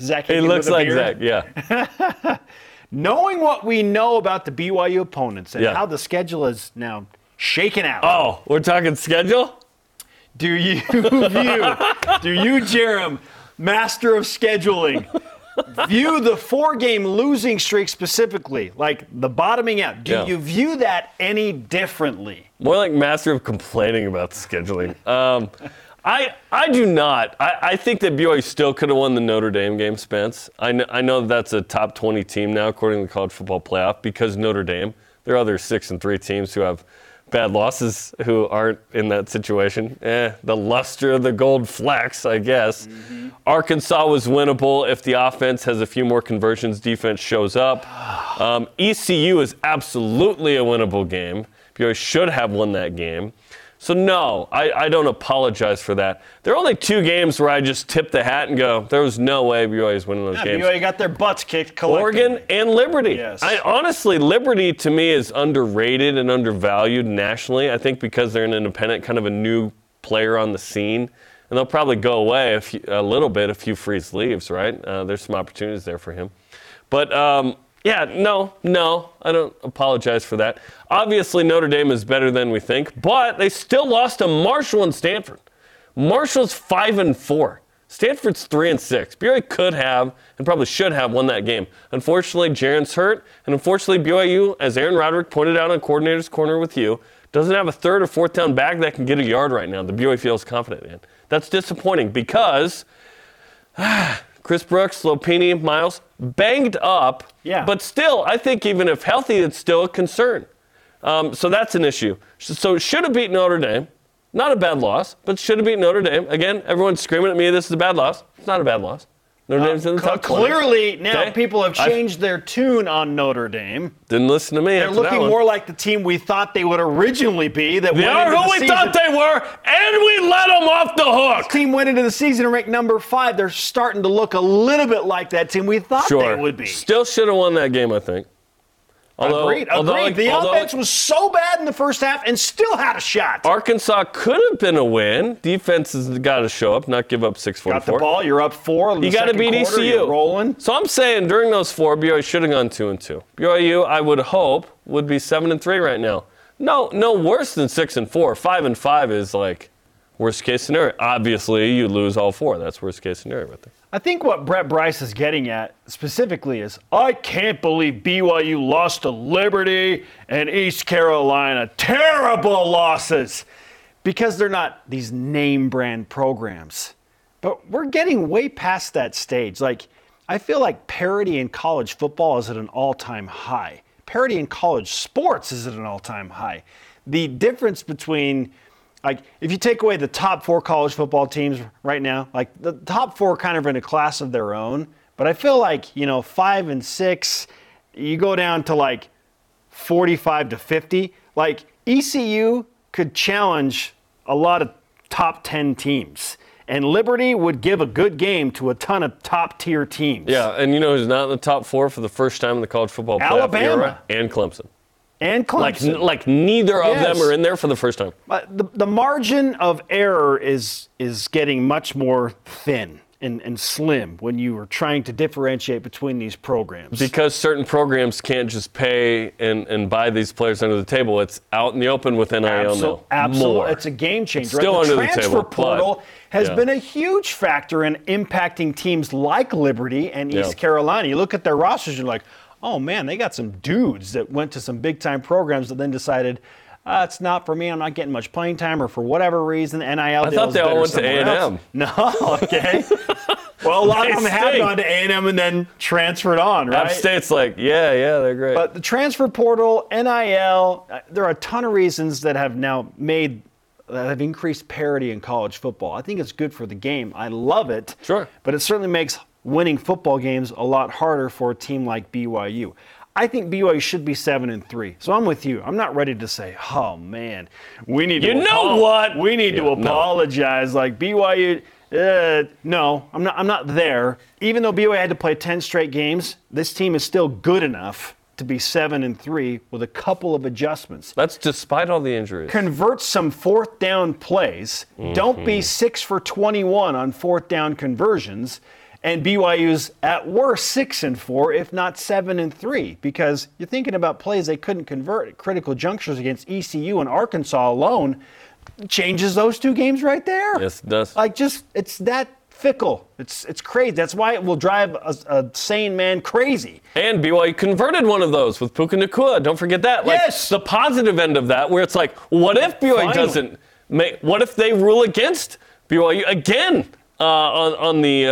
Zach Hicken. He looks like Zach, yeah. Knowing what we know about the BYU opponents and how the schedule is now shaken out. Oh, we're talking schedule? Do you do you, Jerem, master of scheduling, view the 4-game losing streak specifically, like the bottoming out? Do you view that any differently? More like master of complaining about the scheduling. I do not. I think that BYU still could have won the Notre Dame game, Spence. I know that's a top 20 team now, according to the College Football Playoff, because Notre Dame. There are other 6-3 teams who have bad losses who aren't in that situation. The luster of the gold flax, I guess. Arkansas was winnable if the offense has a few more conversions, defense shows up. ECU is absolutely a winnable game. BYU should have won that game. So, no, I don't apologize for that. There are only 2 games where I just tip the hat and go, there was no way BYU was winning those games. BYU got their butts kicked collectively. Oregon and Liberty. Yes. Honestly, Liberty to me is underrated and undervalued nationally, I think because they're an independent, kind of a new player on the scene. And they'll probably go away a little bit if Hugh Freeze leaves, right? There's some opportunities there for him. But, no, I don't apologize for that. Obviously, Notre Dame is better than we think, but they still lost to Marshall and Stanford. Marshall's 5-4. Stanford's 3-6. BYU could have and probably should have won that game. Unfortunately, Jaren's hurt, and unfortunately, BYU, as Aaron Roderick pointed out on Coordinator's Corner with you, doesn't have a third or fourth down back that can get a yard right now. The BYU feels confident in. That's disappointing because Chris Brooks, Lopini, Miles, banged up, but still, I think even if healthy, it's still a concern. So that's an issue. So should have beaten Notre Dame. Not a bad loss, but should have beaten Notre Dame. Again, everyone's screaming at me, this is a bad loss. It's not a bad loss. Notre Dame's in the top 20. Clearly, now people have changed their tune on Notre Dame. Didn't listen to me. They're looking more like the team we thought they would originally be. That they are who we thought they were, and we let them off the hook. This team went into the season ranked number 5. They're starting to look a little bit like that team we thought they would be. Still should have won that game, I think. Agreed. The offense was so bad in the first half and still had a shot. Arkansas could have been a win. Defense has got to show up, not give up 6-44. Got the ball. You're up 4. You got to beat ECU. Rolling. So I'm saying during those 4, BYU should have gone 2-2. BYU, I would hope, would be 7-3 right now. No worse than 6-4. 5-5 is like worst case scenario. Obviously, you lose all 4. That's worst case scenario right there. I think what Brett Bryce is getting at specifically is, I can't believe BYU lost to Liberty and East Carolina. Terrible losses because they're not these name brand programs. But we're getting way past that stage. Like, I feel like parity in college football is at an all-time high. Parity in college sports is at an all-time high. The difference between if you take away the top 4 college football teams right now, like the top 4 kind of in a class of their own. But I feel like, 5 and 6, you go down to 45 to 50. Like ECU could challenge a lot of top 10 teams. And Liberty would give a good game to a ton of top-tier teams. Yeah, and who's not in the top 4 for the first time in the college football playoff? Alabama. And Clemson. And Clemson. Like neither of them are in there for the first time. The margin of error is getting much more thin and slim when you are trying to differentiate between these programs. Because certain programs can't just pay and buy these players under the table. It's out in the open with NIL now. Absolutely. It's a game changer. Still under the table. The transfer portal has been a huge factor in impacting teams like Liberty and East Carolina. You look at their rosters, you're like, oh, man, they got some dudes that went to some big-time programs that then decided, it's not for me, I'm not getting much playing time, or for whatever reason, NIL deals. I thought they all went to A&M. Else. No, okay. Well, a lot of them have gone to A&M and then transferred on, right? App State's they're great. But the transfer portal, NIL, there are a ton of reasons that have now that have increased parity in college football. I think it's good for the game. I love it. Sure. But it certainly makes winning football games a lot harder for a team like BYU. I think BYU should be 7-3. So I'm with you. I'm not ready to say, oh man, we need to apologize. Like BYU, no, I'm not there. Even though BYU had to play 10 straight games, this team is still good enough to be 7-3 with a couple of adjustments. That's despite all the injuries. Convert some fourth down plays. Mm-hmm. Don't be 6 for 21 on fourth down conversions. And BYU's at worst 6-4, if not 7-3, because you're thinking about plays they couldn't convert at critical junctures against ECU and Arkansas alone. Changes those two games right there. Yes, it does. Like, just, it's that fickle. It's crazy. That's why it will drive a sane man crazy. And BYU converted one of those with Puka Nacua. Don't forget that. Like, yes. The positive end of that, where it's like, what if BYU what if they rule against BYU again? On the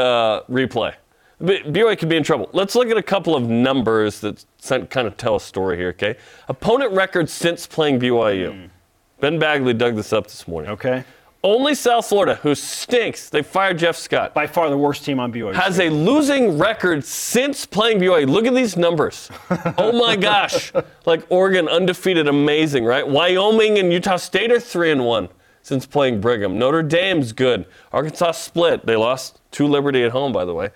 replay. BYU could be in trouble. Let's look at a couple of numbers that kind of tell a story here, okay? Opponent record since playing BYU. Ben Bagley dug this up this morning. Okay. Only South Florida, who stinks, they fired Jeff Scott. By far the worst team on BYU. Has a losing record since playing BYU. Look at these numbers. Oh, my gosh. Like Oregon, undefeated, amazing, right? Wyoming and Utah State are 3-1. Since playing Brigham. Notre Dame's good. Arkansas split. They lost to Liberty at home, by the way.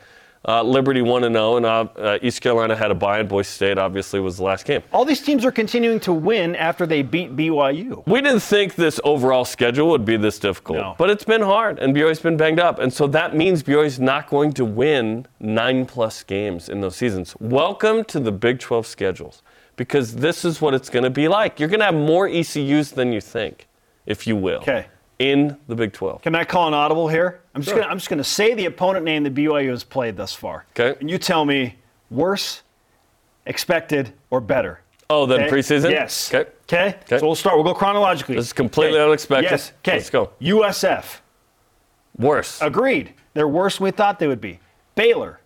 Liberty 1-0, and East Carolina had a bye, and Boise State obviously was the last game. All these teams are continuing to win after they beat BYU. We didn't think this overall schedule would be this difficult, no. But it's been hard, and BYU's been banged up, and so that means BYU's not going to win 9-plus games in those seasons. Welcome to the Big 12 schedules, because this is what it's going to be like. You're going to have more ECUs than you think. If you will, okay. In the Big 12. Can I call an audible here? I'm just gonna say the opponent name that BYU has played thus far. Okay. And you tell me worse, expected, or better. Oh, then okay? Preseason? Yes. Okay. Okay. So we'll start. We'll go chronologically. This is completely unexpected. Yes. Okay. Let's go. USF. Worse. Agreed. They're worse than we thought they would be. Baylor.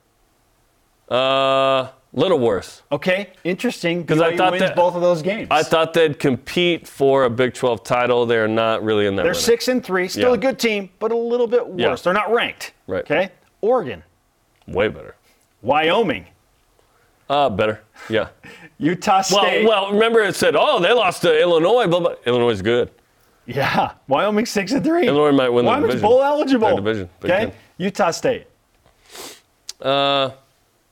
Little worse. Okay, interesting. Because I thought that both of those games. I thought they'd compete for a Big 12 title. They're not really in that. They're 6-3, still a good team, but a little bit worse. Yeah. They're not ranked. Right. Okay. Oregon. Way better. Wyoming. Better. Yeah. Utah State. Well, remember it said, oh, they lost to Illinois. Blah, blah. Illinois is good. Yeah. Wyoming 6-3. Illinois might win the division. Wyoming's bowl eligible. Their division. Okay. Utah State.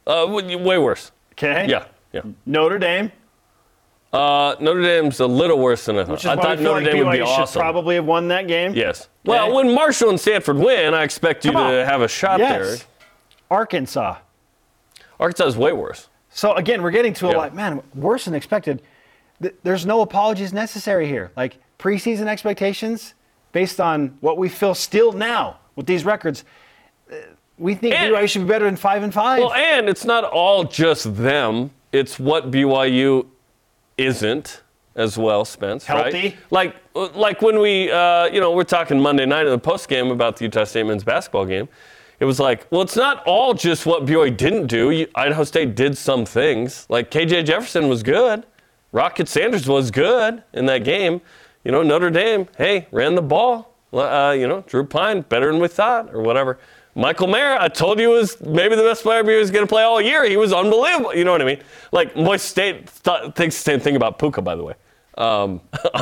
Way worse. Okay. Yeah. Notre Dame. Notre Dame's a little worse than I thought. I thought Notre Dame would be awesome. Should probably have won that game. Yes. Okay. Well, when Marshall and Stanford win, I expect you to have a shot there. Arkansas. Arkansas is way worse. So again, we're getting to a lot. Man, worse than expected. There's no apologies necessary here. Like preseason expectations, based on what we feel still now with these records. We think BYU should be better than 5-5. Well, and it's not all just them. It's what BYU isn't as well, Spence. Healthy. Right? Like when we, we're talking Monday night in the postgame about the Utah State men's basketball game. It was like, well, it's not all just what BYU didn't do. Idaho State did some things. Like KJ Jefferson was good. Rocket Sanders was good in that game. You know, Notre Dame, hey, ran the ball. Drew Pine, better than we thought or whatever. Michael Mayer, I told you, was maybe the best player he was going to play all year. He was unbelievable. You know what I mean? Like, Boise State thinks the same thing about Puka, by the way, on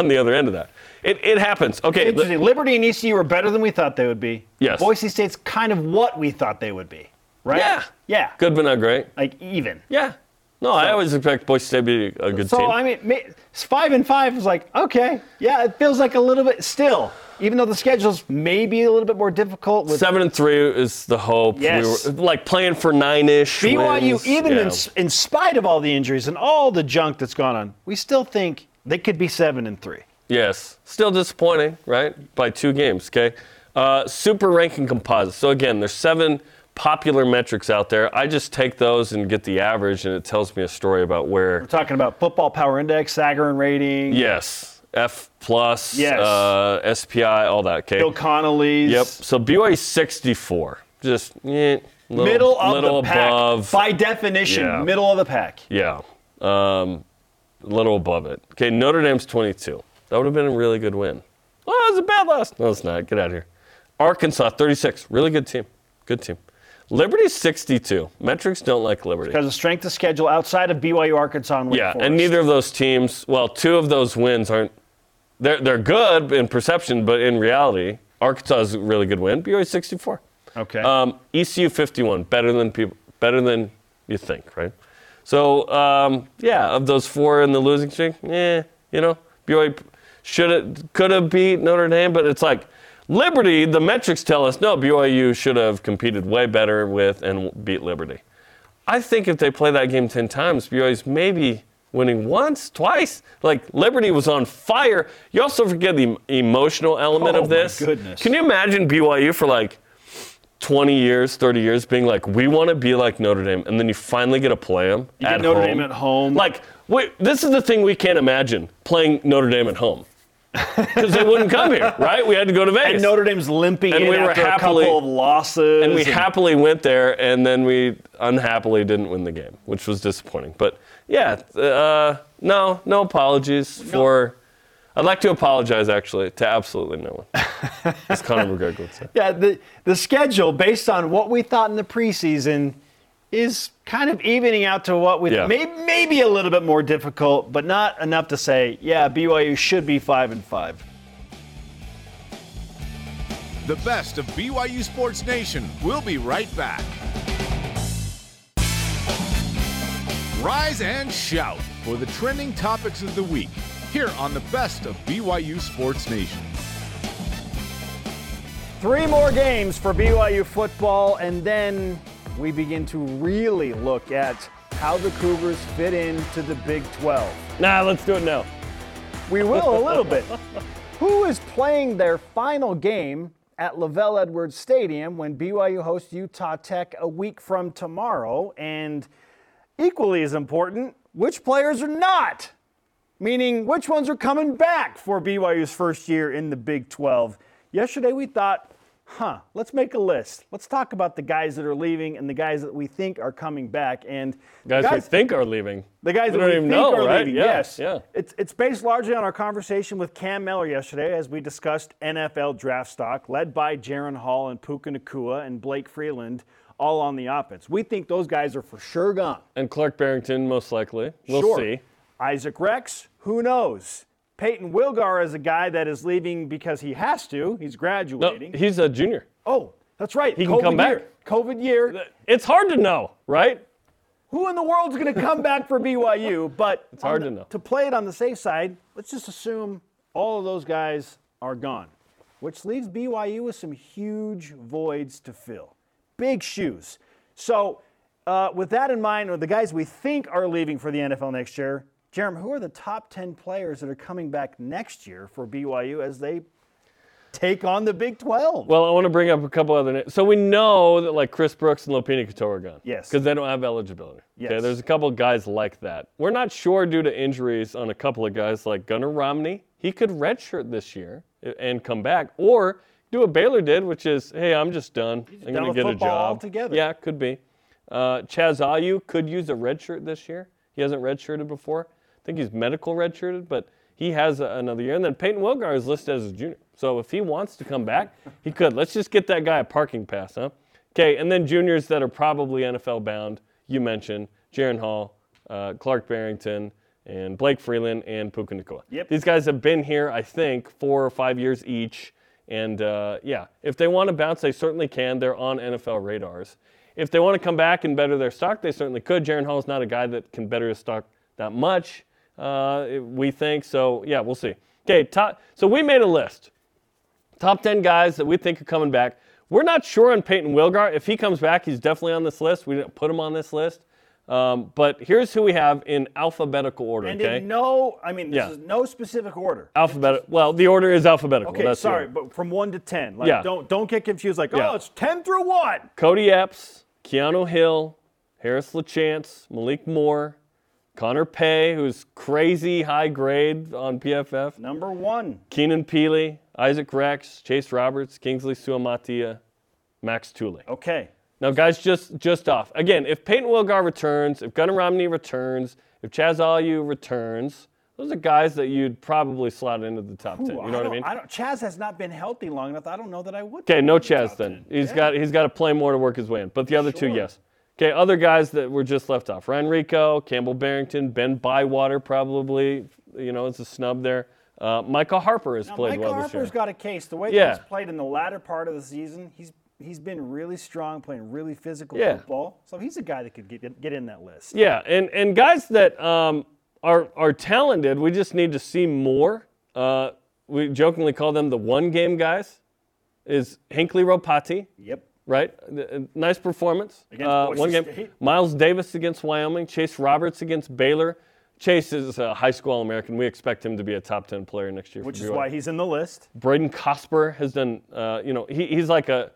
the other end of that. It happens. Okay. Interesting. Liberty and ECU were better than we thought they would be. Yes. Boise State's kind of what we thought they would be, right? Yeah. Good but not great. Like, even. Yeah. No, I always expect Boise State to be a good team. So, I mean, 5-5 is like, okay. Yeah, it feels like a little bit still. Even though the schedule's maybe a little bit more difficult. 7-3 is the hope. Yes. We were, playing for 9-ish BYU, wins. Even in spite of all the injuries and all the junk that's gone on, we still think they could be 7-3. Yes. Still disappointing, right? By 2 games, okay? Super ranking composites. So, again, there's 7 popular metrics out there. I just take those and get the average, and it tells me a story about where. We're talking about football power index, Sagarin rating. Yes. F+, yes. SPI, all that, okay? Bill Connolly's. Yep, so BYU 64. Just middle of the pack. By definition, middle of the pack. Yeah, a little above it. Okay, Notre Dame's 22. That would have been a really good win. Oh, it's a bad loss. No, it's not. Get out of here. Arkansas, 36. Really good team. Liberty's 62. Metrics don't like Liberty. Because of strength of schedule outside of BYU, Arkansas, and Wake Forest. And neither of those teams, well, two of those wins aren't, they're good in perception, but in reality, Arkansas is a really good win. BYU 64. Okay. ECU 51, better than you think, right? So, of those four in the losing streak, BYU could have beat Notre Dame, but it's like, Liberty, the metrics tell us, no, BYU should have competed way better with and beat Liberty. I think if they play that game 10 times, BYU's maybe winning once, twice. Like, Liberty was on fire. You also forget the emotional element of this. Oh, my goodness. Can you imagine BYU for, 20 years, 30 years being like, we want to be like Notre Dame, and then you finally get to play them at home? You get Notre Dame at home. This is the thing we can't imagine, playing Notre Dame at home. Because they wouldn't come here, right? We had to go to Vegas. And Notre Dame's limping and in after a couple of losses. And we happily went there, and then we unhappily didn't win the game, which was disappointing. But, no apologies for... I'd like to apologize, actually, to absolutely no one, as Conor McGregor would say. Yeah, the schedule, based on what we thought in the preseason, is kind of evening out to what we maybe a little bit more difficult, but not enough to say, BYU should be 5-5. The best of BYU Sports Nation. We'll be right back. Rise and shout for the trending topics of the week here on the best of BYU Sports Nation. Three more games for BYU football, and then we begin to really look at how the Cougars fit into the Big 12. Let's do it now. We will a little bit. Who is playing their final game at Lavelle Edwards Stadium when BYU hosts Utah Tech a week from tomorrow? And equally as important, which players are not? Meaning, which ones are coming back for BYU's first year in the Big 12? Yesterday we thought, let's make a list. Let's talk about the guys that are leaving and the guys that we think are coming back. And guys we think are leaving. The guys that we think are leaving, yes. Yeah. It's based largely on our conversation with Cam Meller yesterday as we discussed NFL draft stock, led by Jaren Hall and Puka Nacua and Blake Freeland, all on the offense. We think those guys are for sure gone. And Clark Barrington, most likely. We'll see. Isaac Rex, who knows? Peyton Wilgar is a guy that is leaving because he has to. He's graduating. No, he's a junior. Oh, that's right. He can come back. COVID year. It's hard to know, right? Who in the world's going to come back for BYU? But it's hard to know. To play it on the safe side, let's just assume all of those guys are gone, which leaves BYU with some huge voids to fill. Big shoes. So with that in mind, or the guys we think are leaving for the NFL next year, Jeremy, who are the top 10 players that are coming back next year for BYU as they take on the Big 12? Well, I want to bring up a couple other names. So we know that Chris Brooks and Lopini Katoa are gone. Yes. Because they don't have eligibility. Yes. Okay, there's a couple of guys like that. We're not sure due to injuries on a couple of guys like Gunnar Romney. He could redshirt this year and come back. Or do what Baylor did, which is, hey, I'm just done. I'm going to get a job. Altogether. Yeah, could be. Chaz Aliu could use a redshirt this year. He hasn't redshirted before. I think he's medical redshirted, but he has another year. And then Peyton Wilgar is listed as a junior. So if he wants to come back, he could. Let's just get that guy a parking pass, huh? Okay, and then juniors that are probably NFL-bound, you mentioned, Jaren Hall, Clark Barrington, and Blake Freeland, and Puka Nacua. Yep. These guys have been here, I think, 4 or 5 years each. And, if they want to bounce, they certainly can. They're on NFL radars. If they want to come back and better their stock, they certainly could. Jaren Hall is not a guy that can better his stock that much. We think so. Yeah, we'll see. Okay, so we made a list. Top 10 guys that we think are coming back. We're not sure on Peyton Wilgar. If he comes back, he's definitely on this list. We didn't put him on this list. But here's who we have in alphabetical order. And this is no specific order. The order is alphabetical. Okay, that's sorry, but from 1 to 10. Don't get confused. It's 10 through 1. Cody Epps, Keanu Hill, Harris Lachance, Malik Moore. Connor Pay, who's crazy high grade on PFF. Number 1. Keenan Peely, Isaac Rex, Chase Roberts, Kingsley Suamataia, Max Tooley. Okay. Now, guys, just off. Again, if Peyton Wilgar returns, if Gunnar Romney returns, if Chaz Aliu returns, Those are guys that you'd probably slot into the top 10. You know what I mean? Chaz has not been healthy long enough. I don't know that I would. Okay, no Chaz then. He's got to play more to work his way in. But the other two, yes. Okay, other guys that were just left off. Ranrico, Campbell Barrington, Ben Bywater probably. You know, it's a snub there. Michael Harper has played well this year. Michael Harper's got a case. The way that he's played in the latter part of the season, he's been really strong, playing really physical football. So he's a guy that could get in that list. Yeah, and guys that are talented. We just need to see more. We jokingly call them the one-game guys. Is Hinkley Ropati. Yep. Right? Nice performance. Against one game. State. Miles Davis against Wyoming. Chase Roberts against Baylor. Chase is a high school All-American. We expect him to be a top 10 player next year. Which is why he's in the list. Braden Cosper has done, he's like a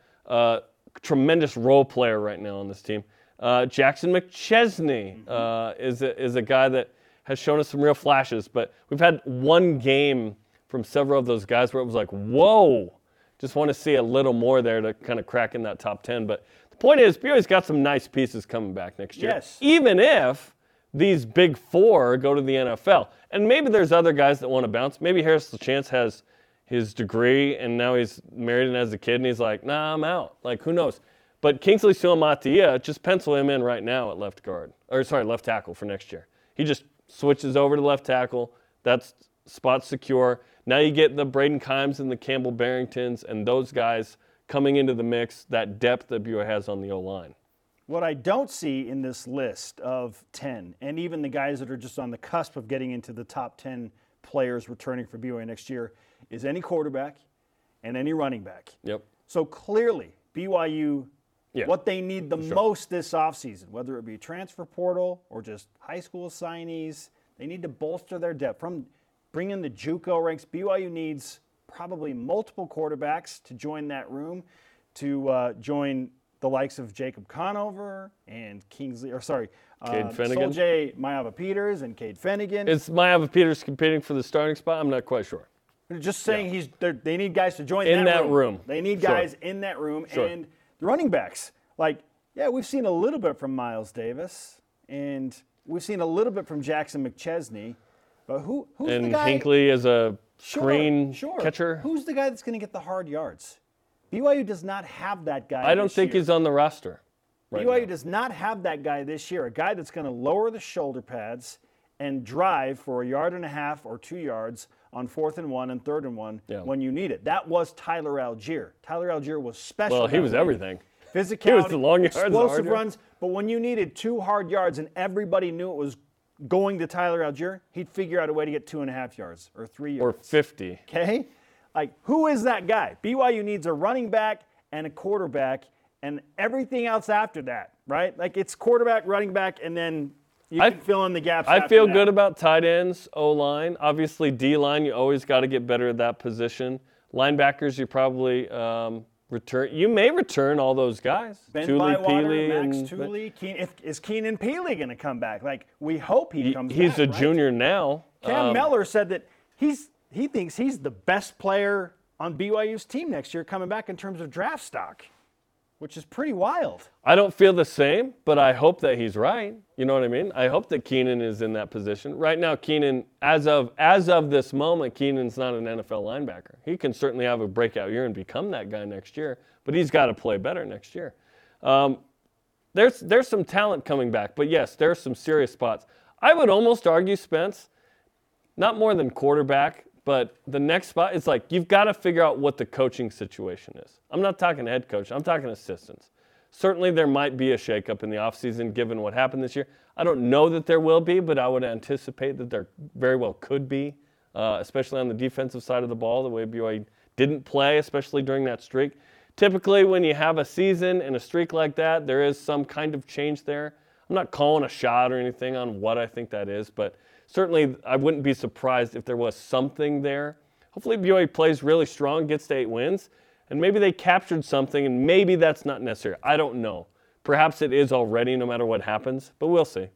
tremendous role player right now on this team. Jackson McChesney is a guy that has shown us some real flashes, but we've had one game from several of those guys where it was like, whoa, just want to see a little more there to kind of crack in that top 10. But the point is, BYU's got some nice pieces coming back next year. Yes. Even if these big four go to the NFL. And maybe there's other guys that want to bounce. Maybe Harris Lachance has his degree and now he's married and has a kid and he's like, nah, I'm out. Like, who knows? But Kingsley Suamataia, just pencil him in right now at left tackle for next year. He just switches over to left tackle. That's spot secure. Now you get the Braden Kimes and the Campbell Barringtons and those guys coming into the mix, that depth that BYU has on the O-line. What I don't see in this list of 10, and even the guys that are just on the cusp of getting into the top 10 players returning for BYU next year, is any quarterback and any running back. Yep. So clearly, BYU, what they need the most this offseason, whether it be transfer portal or just high school signees, they need to bolster their depth. From bringing the JUCO ranks, BYU needs probably multiple quarterbacks to join that room, to join the likes of Jacob Conover and Cade Fennegan. Soljay Maiava-Peters and Cade Fennegan. Is Maiava-Peters competing for the starting spot? I'm not quite sure. They're just saying they need guys to join in that room. They need guys in that room. And the running backs. We've seen a little bit from Miles Davis, and we've seen a little bit from Jackson McChesney. But who's the guy? And Hinkley is a screen catcher. Who's the guy that's going to get the hard yards? BYU does not have that guy this year. I don't think he's on the roster. BYU does not have that guy this year, a guy that's going to lower the shoulder pads and drive for a yard and a half or 2 yards on 4th and 1 and 3rd and 1 when you need it. That was Tyler Allgeier. Tyler Allgeier was special. Well, he was everything. Physicality, he was the long yards, explosive runs. But when you needed 2 hard yards and everybody knew it was going to Tyler Allgeier, he'd figure out a way to get 2.5 yards or 3 yards. Or 50. Okay? Who is that guy? BYU needs a running back and a quarterback and everything else after that, right? It's quarterback, running back, and then you can fill in the gaps after that. I feel good about tight ends, O-line. Obviously, D-line, you always got to get better at that position. Linebackers, you probably return. You may return all those guys. Ben Bywater, Max Tooley. Is Keenan Peely going to come back? We hope he comes back. He's a junior now. Cam Meller said that he thinks he's the best player on BYU's team next year coming back in terms of draft stock, which is pretty wild. I don't feel the same, but I hope that he's right. You know what I mean? I hope that Keenan is in that position. Right now, Keenan, as of this moment, Keenan's not an NFL linebacker. He can certainly have a breakout year and become that guy next year, but he's got to play better next year. There's some talent coming back, but yes, there's some serious spots. I would almost argue, Spence, not more than quarterback, but the next spot, it's you've got to figure out what the coaching situation is. I'm not talking head coach. I'm talking assistants. Certainly there might be a shakeup in the offseason given what happened this year. I don't know that there will be, but I would anticipate that there very well could be, especially on the defensive side of the ball, the way BYU didn't play, especially during that streak. Typically when you have a season and a streak like that, there is some kind of change there. I'm not calling a shot or anything on what I think that is, but certainly, I wouldn't be surprised if there was something there. Hopefully, BYU plays really strong, gets to 8 wins, and maybe they captured something, and maybe that's not necessary. I don't know. Perhaps it is already, no matter what happens, but we'll see.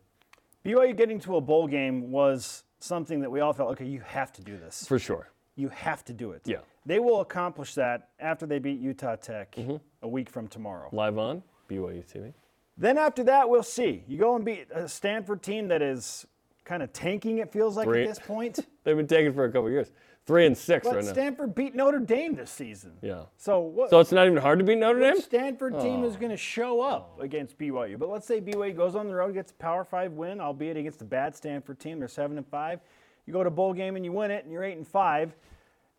BYU getting to a bowl game was something that we all felt, you have to do this. For sure. You have to do it. Yeah. They will accomplish that after they beat Utah Tech a week from tomorrow. Live on BYU TV. Then after that, we'll see. You go and beat a Stanford team that is kind of tanking, it feels like, at this point. They've been tanking for a couple of years. 3-6 right now. But Stanford beat Notre Dame this season. Yeah. So it's not even hard to beat Notre Dame? Stanford team is going to show up against BYU. But let's say BYU goes on the road, gets a Power 5 win, albeit against the bad Stanford team. They're 7-5. You go to bowl game and you win it, and you're 8-5.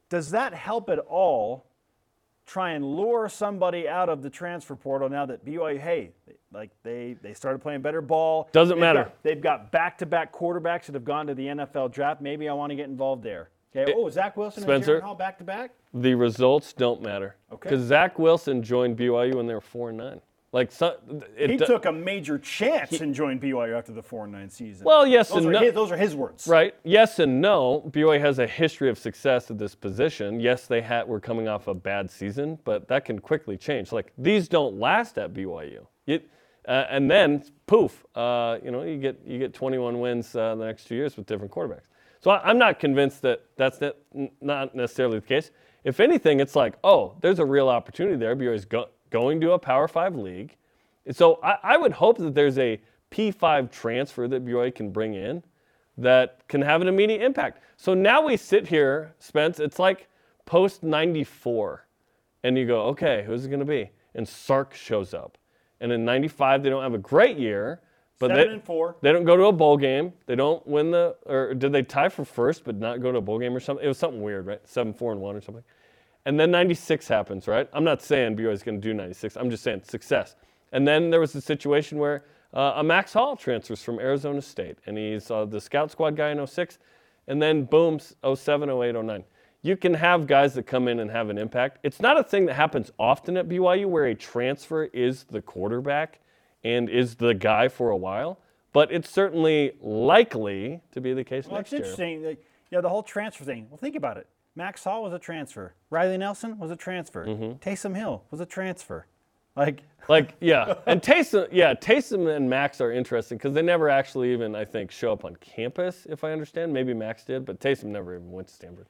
Does that help at all try and lure somebody out of the transfer portal now that BYU, they started playing better ball? Doesn't matter. They've got back-to-back quarterbacks that have gone to the NFL draft. Maybe I want to get involved there. Okay. Zach Wilson and Jaren Hall back-to-back? The results don't matter. Okay. Because Zach Wilson joined BYU when they were 4-9. He took a major chance and joined BYU after the 4-9 season. Well, yes and no. Those are his words. Right. Yes and no. BYU has a history of success at this position. Yes, we're coming off a bad season, but that can quickly change. These don't last at BYU. And then, poof, you get 21 wins the next 2 years with different quarterbacks. So I'm not convinced that that's not necessarily the case. If anything, it's there's a real opportunity there. BYU's going to a Power 5 league. And so I would hope that there's a P5 transfer that BYU can bring in that can have an immediate impact. So now we sit here, Spence, it's like post-94. And you go, okay, who's it going to be? And Sark shows up. And in 95, they don't have a great year. But 7-4. They don't go to a bowl game. They don't win or did they tie for first but not go to a bowl game or something? It was something weird, right? 7-4-1 or something. And then 96 happens, right? I'm not saying BYU is going to do 96. I'm just saying success. And then there was a situation where a Max Hall transfers from Arizona State, and he's the scout squad guy in 06, and then boom, 07, 08, 09. You can have guys that come in and have an impact. It's not a thing that happens often at BYU where a transfer is the quarterback and is the guy for a while, but it's certainly likely to be the case next year. Well, it's interesting. The whole transfer thing. Well, think about it. Max Hall was a transfer. Riley Nelson was a transfer. Mm-hmm. Taysom Hill was a transfer. And Taysom and Max are interesting because they never actually even, I think, show up on campus, if I understand. Maybe Max did, but Taysom never even went to Stanford.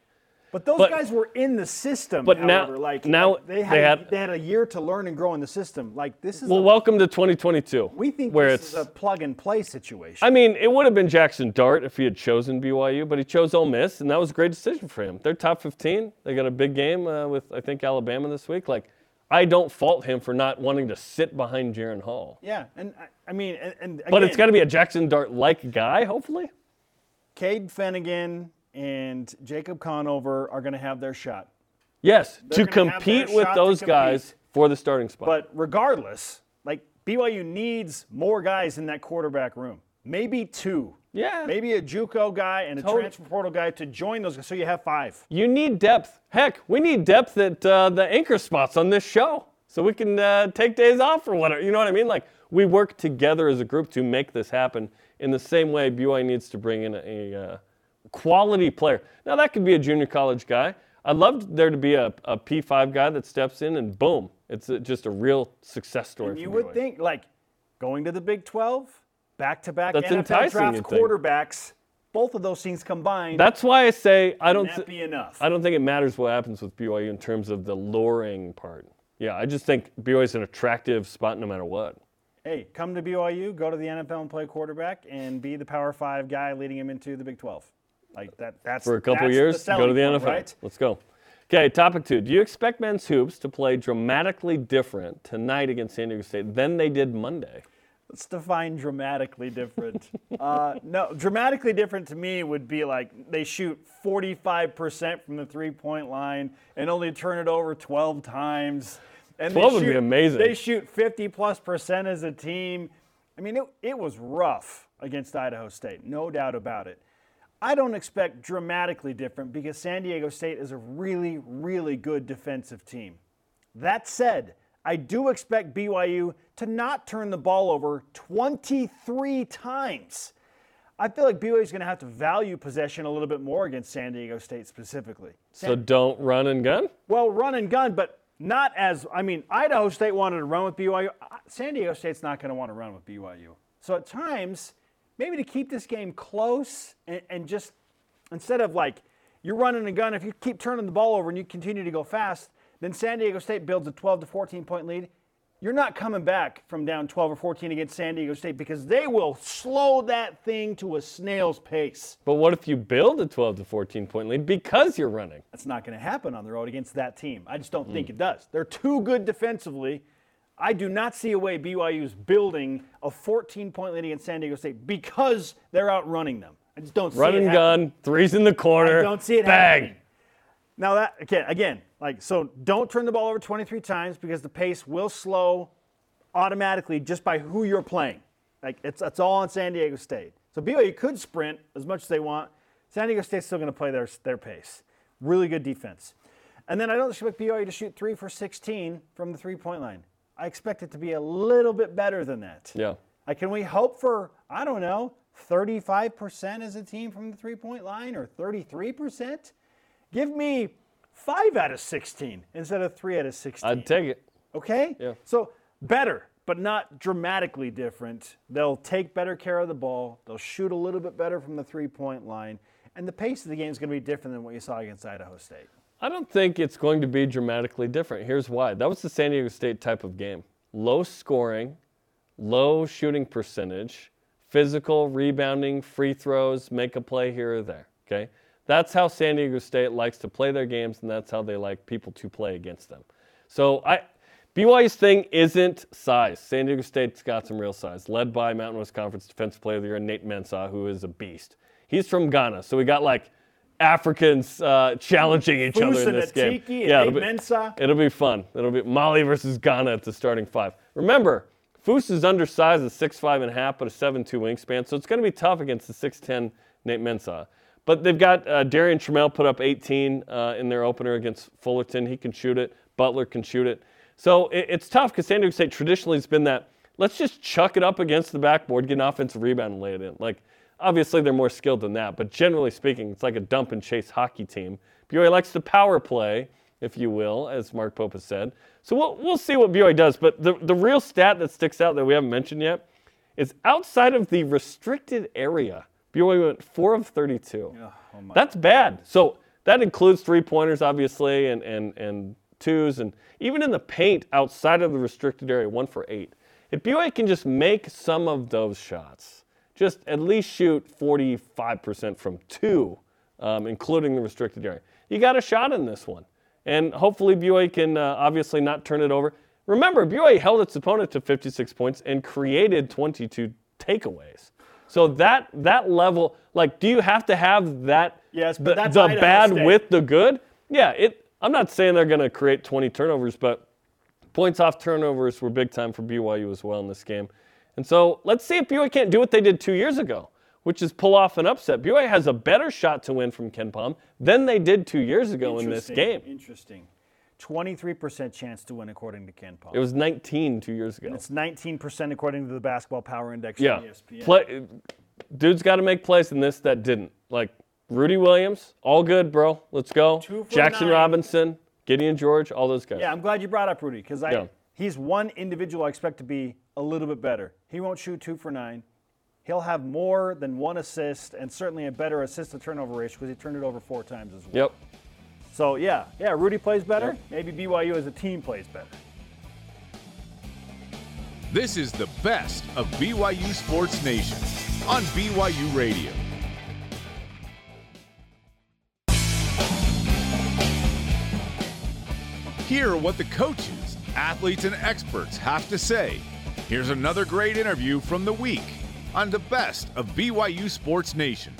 But those guys were in the system, they had a year to learn and grow in the system. Welcome to 2022. We think this is a plug-and-play situation. I mean, it would have been Jackson Dart if he had chosen BYU, but he chose Ole Miss, and that was a great decision for him. They're top 15. They got a big game with, I think, Alabama this week. I don't fault him for not wanting to sit behind Jaren Hall. Yeah, and I mean – and again, but it's got to be a Jackson Dart-like guy, hopefully. Cade Fennegan and Jacob Conover are going to have their shot. Yes, to compete with those guys for the starting spot. But regardless, BYU needs more guys in that quarterback room. Maybe two. Yeah. Maybe a JUCO guy and a transfer portal guy to join those guys, so you have five. You need depth. Heck, we need depth at the anchor spots on this show so we can take days off or whatever. You know what I mean? We work together as a group to make this happen in the same way BYU needs to bring in a quality player. Now, that could be a junior college guy. I'd love there to be a P5 guy that steps in and boom, it's just a real success story. And you would think, going to the Big 12, back-to-back NFL draft quarterbacks, both of those things combined. That's why I say be enough. I don't think it matters what happens with BYU in terms of the luring part. Yeah, I just think BYU is an attractive spot no matter what. Hey, come to BYU, go to the NFL and play quarterback, and be the Power 5 guy leading him into the Big 12. For a couple years, go to the NFL. Right? Let's go. Okay, topic 2. Do you expect men's hoops to play dramatically different tonight against San Diego State than they did Monday? Let's define dramatically different. No, dramatically different to me would be they shoot 45% from the three-point line and only turn it over 12 times. And 12 would be amazing. They shoot 50+% as a team. I mean, it was rough against Idaho State, no doubt about it. I don't expect dramatically different because San Diego State is a really, really good defensive team. That said, I do expect BYU to not turn the ball over 23 times. I feel like BYU is going to have to value possession a little bit more against San Diego State specifically. So don't run and gun? Well, run and gun, but not as – I mean, Idaho State wanted to run with BYU. San Diego State's not going to want to run with BYU. So at times – maybe to keep this game close and just instead of you're running a gun, if you keep turning the ball over and you continue to go fast, then San Diego State builds a 12 to 14 point lead you're not coming back from down 12 or 14 against San Diego State because they will slow that thing to a snail's pace. But what if you build a 12 to 14-point lead because you're running? That's not going to happen on the road against that team. I just don't think it does. They're too good defensively. I do not see a way BYU's building a 14-point lead against San Diego State because they're outrunning them. I just don't see it happening. Run and gun, threes in the corner. I don't see it happening. Bang! Now that, again, so don't turn the ball over 23 times because the pace will slow automatically just by who you're playing. It's all on San Diego State. So BYU could sprint as much as they want. San Diego State's still going to play their pace. Really good defense. And then I don't expect BYU to shoot 3 for 16 from the three-point line. I expect it to be a little bit better than that. Yeah. Can we hope for, 35% as a team from the three-point line or 33%? Give me 5 out of 16 instead of 3 out of 16. I'd take it. Okay? Yeah. So better, but not dramatically different. They'll take better care of the ball. They'll shoot a little bit better from the three-point line. And the pace of the game is going to be different than what you saw against Idaho State. I don't think it's going to be dramatically different. Here's why. That was the San Diego State type of game. Low scoring, low shooting percentage, physical, rebounding, free throws, make a play here or there. Okay? That's how San Diego State likes to play their games, and that's how they like people to play against them. So BYU's thing isn't size. San Diego State's got some real size, led by Mountain West Conference Defensive Player of the Year, Nate Mensah, who is a beast. He's from Ghana, so we got Africans challenging each other in this game. It'll be fun. It'll be Mali versus Ghana at the starting five. Remember, Foose is undersized at 6'5 and a half, but a 7'2 wingspan, so it's going to be tough against the 6'10 Nate Mensah. But they've got Darian Trammell put up 18 in their opener against Fullerton. He can shoot it. Butler can shoot it. So it's tough because San Diego State traditionally has been that, let's just chuck it up against the backboard, get an offensive rebound, and lay it in. Obviously, they're more skilled than that. But generally speaking, it's like a dump and chase hockey team. BYU likes the power play, if you will, as Mark Pope has said. So we'll see what BYU does. But the real stat that sticks out that we haven't mentioned yet is outside of the restricted area, BYU went 4 of 32. That's bad. So that includes three-pointers, obviously, and twos. And even in the paint outside of the restricted area, 1 for 8. If BYU can just make some of those shots, just at least shoot 45% from two, including the restricted area, you got a shot in this one. And hopefully BYU can obviously not turn it over. Remember, BYU held its opponent to 56 points and created 22 takeaways. So that level, do you have to have that? Yes, but that's the bad with the good? Yeah, I'm not saying they're going to create 20 turnovers, but points off turnovers were big time for BYU as well in this game. And so let's see if BYU can't do what they did 2 years ago, which is pull off an upset. BYU has a better shot to win from Ken Pom than they did 2 years ago in this game. Interesting. 23% chance to win according to Ken Pom. It was 19 2 years ago. And it's 19% according to the Basketball Power Index from ESPN. Dude's got to make plays in this that didn't. Rudy Williams, all good, bro. Let's go. Jackson 9. Robinson, Gideon George, all those guys. Yeah, I'm glad you brought up Rudy because he's one individual I expect to be a little bit better. He won't shoot 2 for 9. He'll have more than one assist and certainly a better assist-to-turnover ratio because he turned it over 4 times as well. Yep. So, Rudy plays better. Yep. Maybe BYU as a team plays better. This is the best of BYU Sports Nation on BYU Radio. Hear what the coaches, athletes, and experts have to say. Here's another great interview from the week on the best of BYU Sports Nation.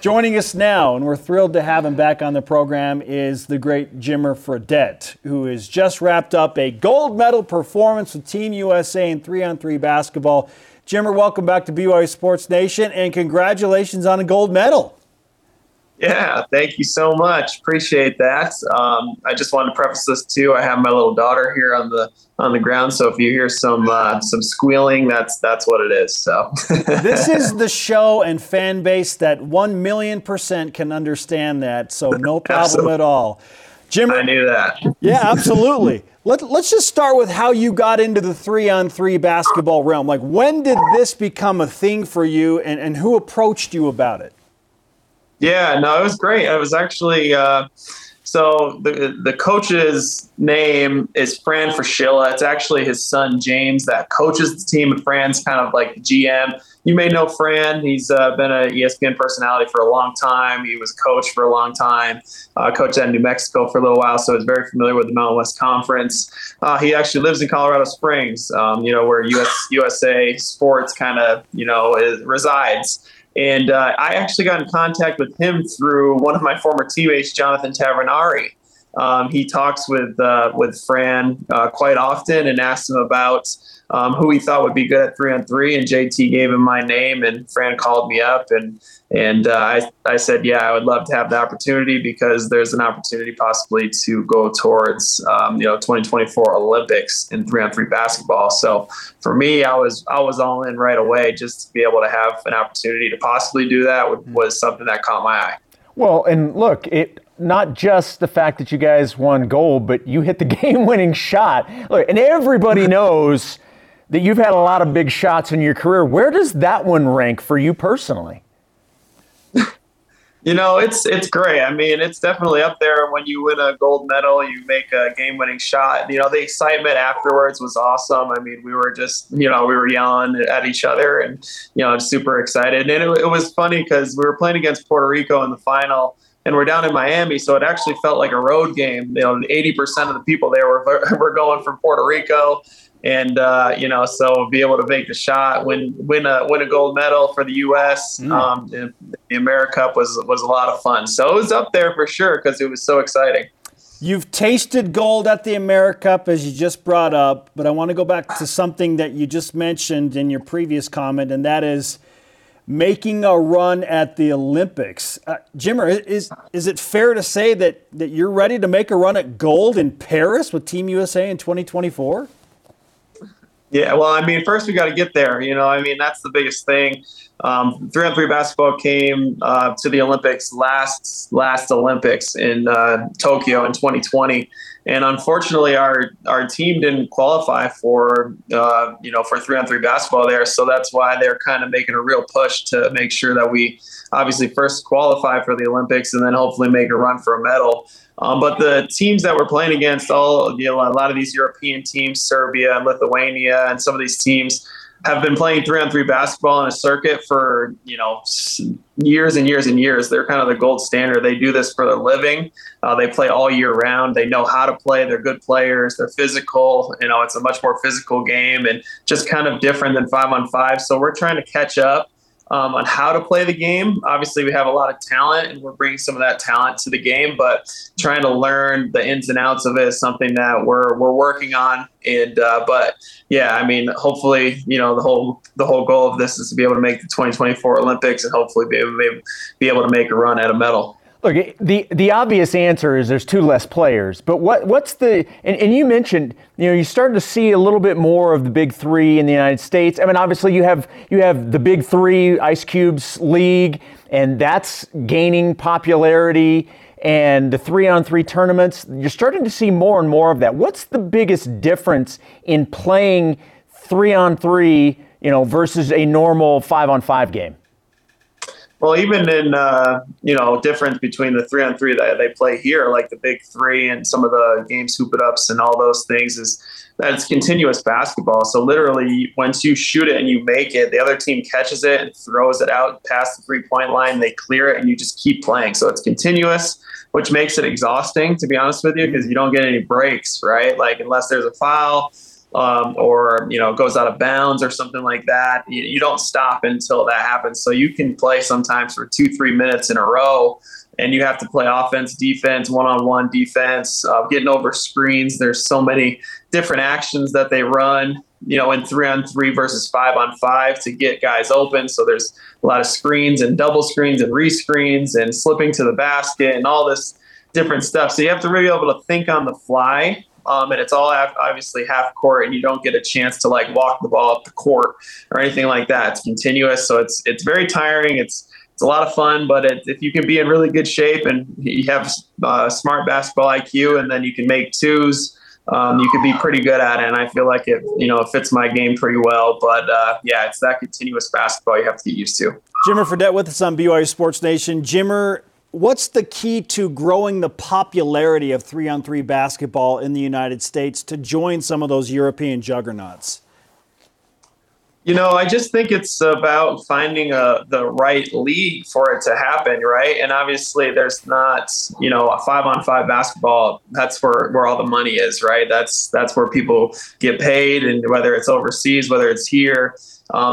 Joining us now, and we're thrilled to have him back on the program, is the great Jimmer Fredette, who has just wrapped up a gold medal performance with Team USA in 3-on-3 basketball. Jimmer, welcome back to BYU Sports Nation, and congratulations on a gold medal. Yeah, thank you so much. Appreciate that. I just wanted to preface this too. I have my little daughter here on the ground, so if you hear some squealing, that's what it is. So this is the show and fan base that 1,000,000% can understand that. So no problem at all, Jimmer. I knew that. Yeah, absolutely. Let's just start with how you got into the 3-on-3 basketball realm. When did this become a thing for you, and who approached you about it? Yeah, no, it was great. I was actually So the coach's name is Fran Fraschilla. It's actually his son, James, that coaches the team, and Fran's kind of like the GM. You may know Fran. He's been an ESPN personality for a long time. He was a coach for a long time, coached at New Mexico for a little while, so he's very familiar with the Mountain West Conference. He actually lives in Colorado Springs, where USA Sports kind of, resides. And I actually got in contact with him through one of my former teammates, Jonathan Tavernari. He talks with Fran quite often and asks him about who he thought would be good at 3-on-3. And JT gave him my name, and Fran called me up, and I said, yeah, I would love to have the opportunity, because there's an opportunity possibly to go towards 2024 Olympics in 3-on-3 basketball. So for me, I was all in right away. Just to be able to have an opportunity to possibly do that was something that caught my eye. Well, and look, it not just the fact that you guys won gold, but you hit the game-winning shot. Look, and everybody knows that you've had a lot of big shots in your career. Where does that one rank for you personally? It's great. I mean, it's definitely up there. When you win a gold medal, you make a game-winning shot. The excitement afterwards was awesome. I mean, we were just, we were yelling at each other and, super excited. And it was funny because we were playing against Puerto Rico in the final, and we're down in Miami, so it actually felt like a road game. 80% of the people there were going from Puerto Rico. And, so be able to make the shot, win a gold medal for the U.S. The America Cup was a lot of fun. So it was up there for sure because it was so exciting. You've tasted gold at the America Cup, as you just brought up, but I want to go back to something that you just mentioned in your previous comment, and that is making a run at the Olympics. Jimmer, is it fair to say that you're ready to make a run at gold in Paris with Team USA in 2024? Yeah, well, I mean, first we got to get there. That's the biggest thing. 3-on-3 basketball came to the Olympics last Olympics in Tokyo in 2020, and unfortunately, our team didn't qualify for 3-on-3 basketball there. So that's why they're kind of making a real push to make sure that we obviously first qualify for the Olympics and then hopefully make a run for a medal. But the teams that we're playing against, a lot of these European teams, Serbia and Lithuania, and some of these teams have been playing 3-on-3 basketball in a circuit for, years and years and years. They're kind of the gold standard. They do this for their living. They play all year round. They know how to play. They're good players. They're physical. It's a much more physical game and just kind of different than 5-on-5. So we're trying to catch up on how to play the game. Obviously, we have a lot of talent, and we're bringing some of that talent to the game, but trying to learn the ins and outs of it is something that we're working on. And but yeah, I mean, hopefully, the whole goal of this is to be able to make the 2024 Olympics and hopefully be able to make a run at a medal. Look, the obvious answer is there's two less players, but what's the and you mentioned, you're starting to see a little bit more of the big three in the United States. I mean, obviously you have the big three, Ice Cube's league, and that's gaining popularity, and the 3-on-3 tournaments. You're starting to see more and more of that. What's the biggest difference in playing 3-on-3, versus a normal 5-on-5 game? Well, even in, difference between the 3-on-3 that they play here, like the big three and some of the games, hoop it ups and all those things, is that it's continuous basketball. So literally once you shoot it and you make it, the other team catches it and throws it out past the 3-point line, they clear it, and you just keep playing. So it's continuous, which makes it exhausting, to be honest with you, because you don't get any breaks, right? Like unless there's a foul, or goes out of bounds or something like that, you don't stop until that happens. So you can play sometimes for 2-3 minutes in a row, and you have to play offense, defense, one-on-one defense, getting over screens. There's so many different actions that they run, in 3-on-3 versus 5-on-5 to get guys open. So there's a lot of screens and double screens and re-screens and slipping to the basket and all this different stuff. So you have to really be able to think on the fly. And it's all obviously half court, and you don't get a chance to like walk the ball up the court or anything like that. It's continuous, so it's very tiring. It's a lot of fun, but if you can be in really good shape and you have smart basketball IQ, and then you can make twos, you could be pretty good at it. And I feel like it, it fits my game pretty well. But it's that continuous basketball you have to get used to. Jimmer Fredette with us on BYU Sports Nation. Jimmer, What's the key to growing the popularity of 3-on-3 basketball in the United States to join some of those European juggernauts? You know, I just think it's about finding the right league for it to happen, right? And obviously there's not, you know, a 5-on-5 basketball. That's where all the money is, right? That's where people get paid, and whether it's overseas, whether it's here.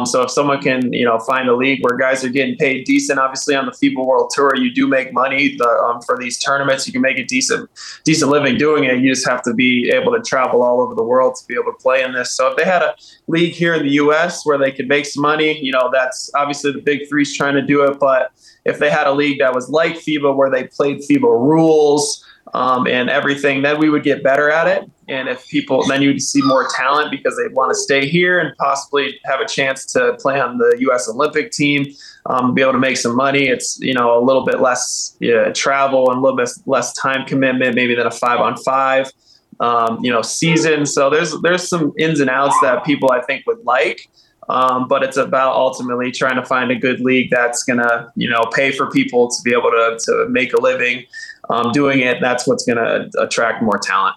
So if someone can, you know, find a league where guys are getting paid decent, obviously on the FIBA World Tour, you do make money for these tournaments. You can make a decent living doing it. You just have to be able to travel all over the world to be able to play in this. So if they had a league here in the U.S. where they could make some money, you know, that's obviously the Big Three's trying to do it. But if they had a league that was like FIBA, where they played FIBA rules and everything, then we would get better at it. And if people, then you'd see more talent because they want to stay here and possibly have a chance to play on the U.S. Olympic team, be able to make some money. It's, you know, a little bit less travel and a little bit less time commitment, maybe than a 5-on-5, you know, season. So there's some ins and outs that people I think would like. But it's about ultimately trying to find a good league that's going to, you know, pay for people to be able to make a living doing it. That's what's going to attract more talent.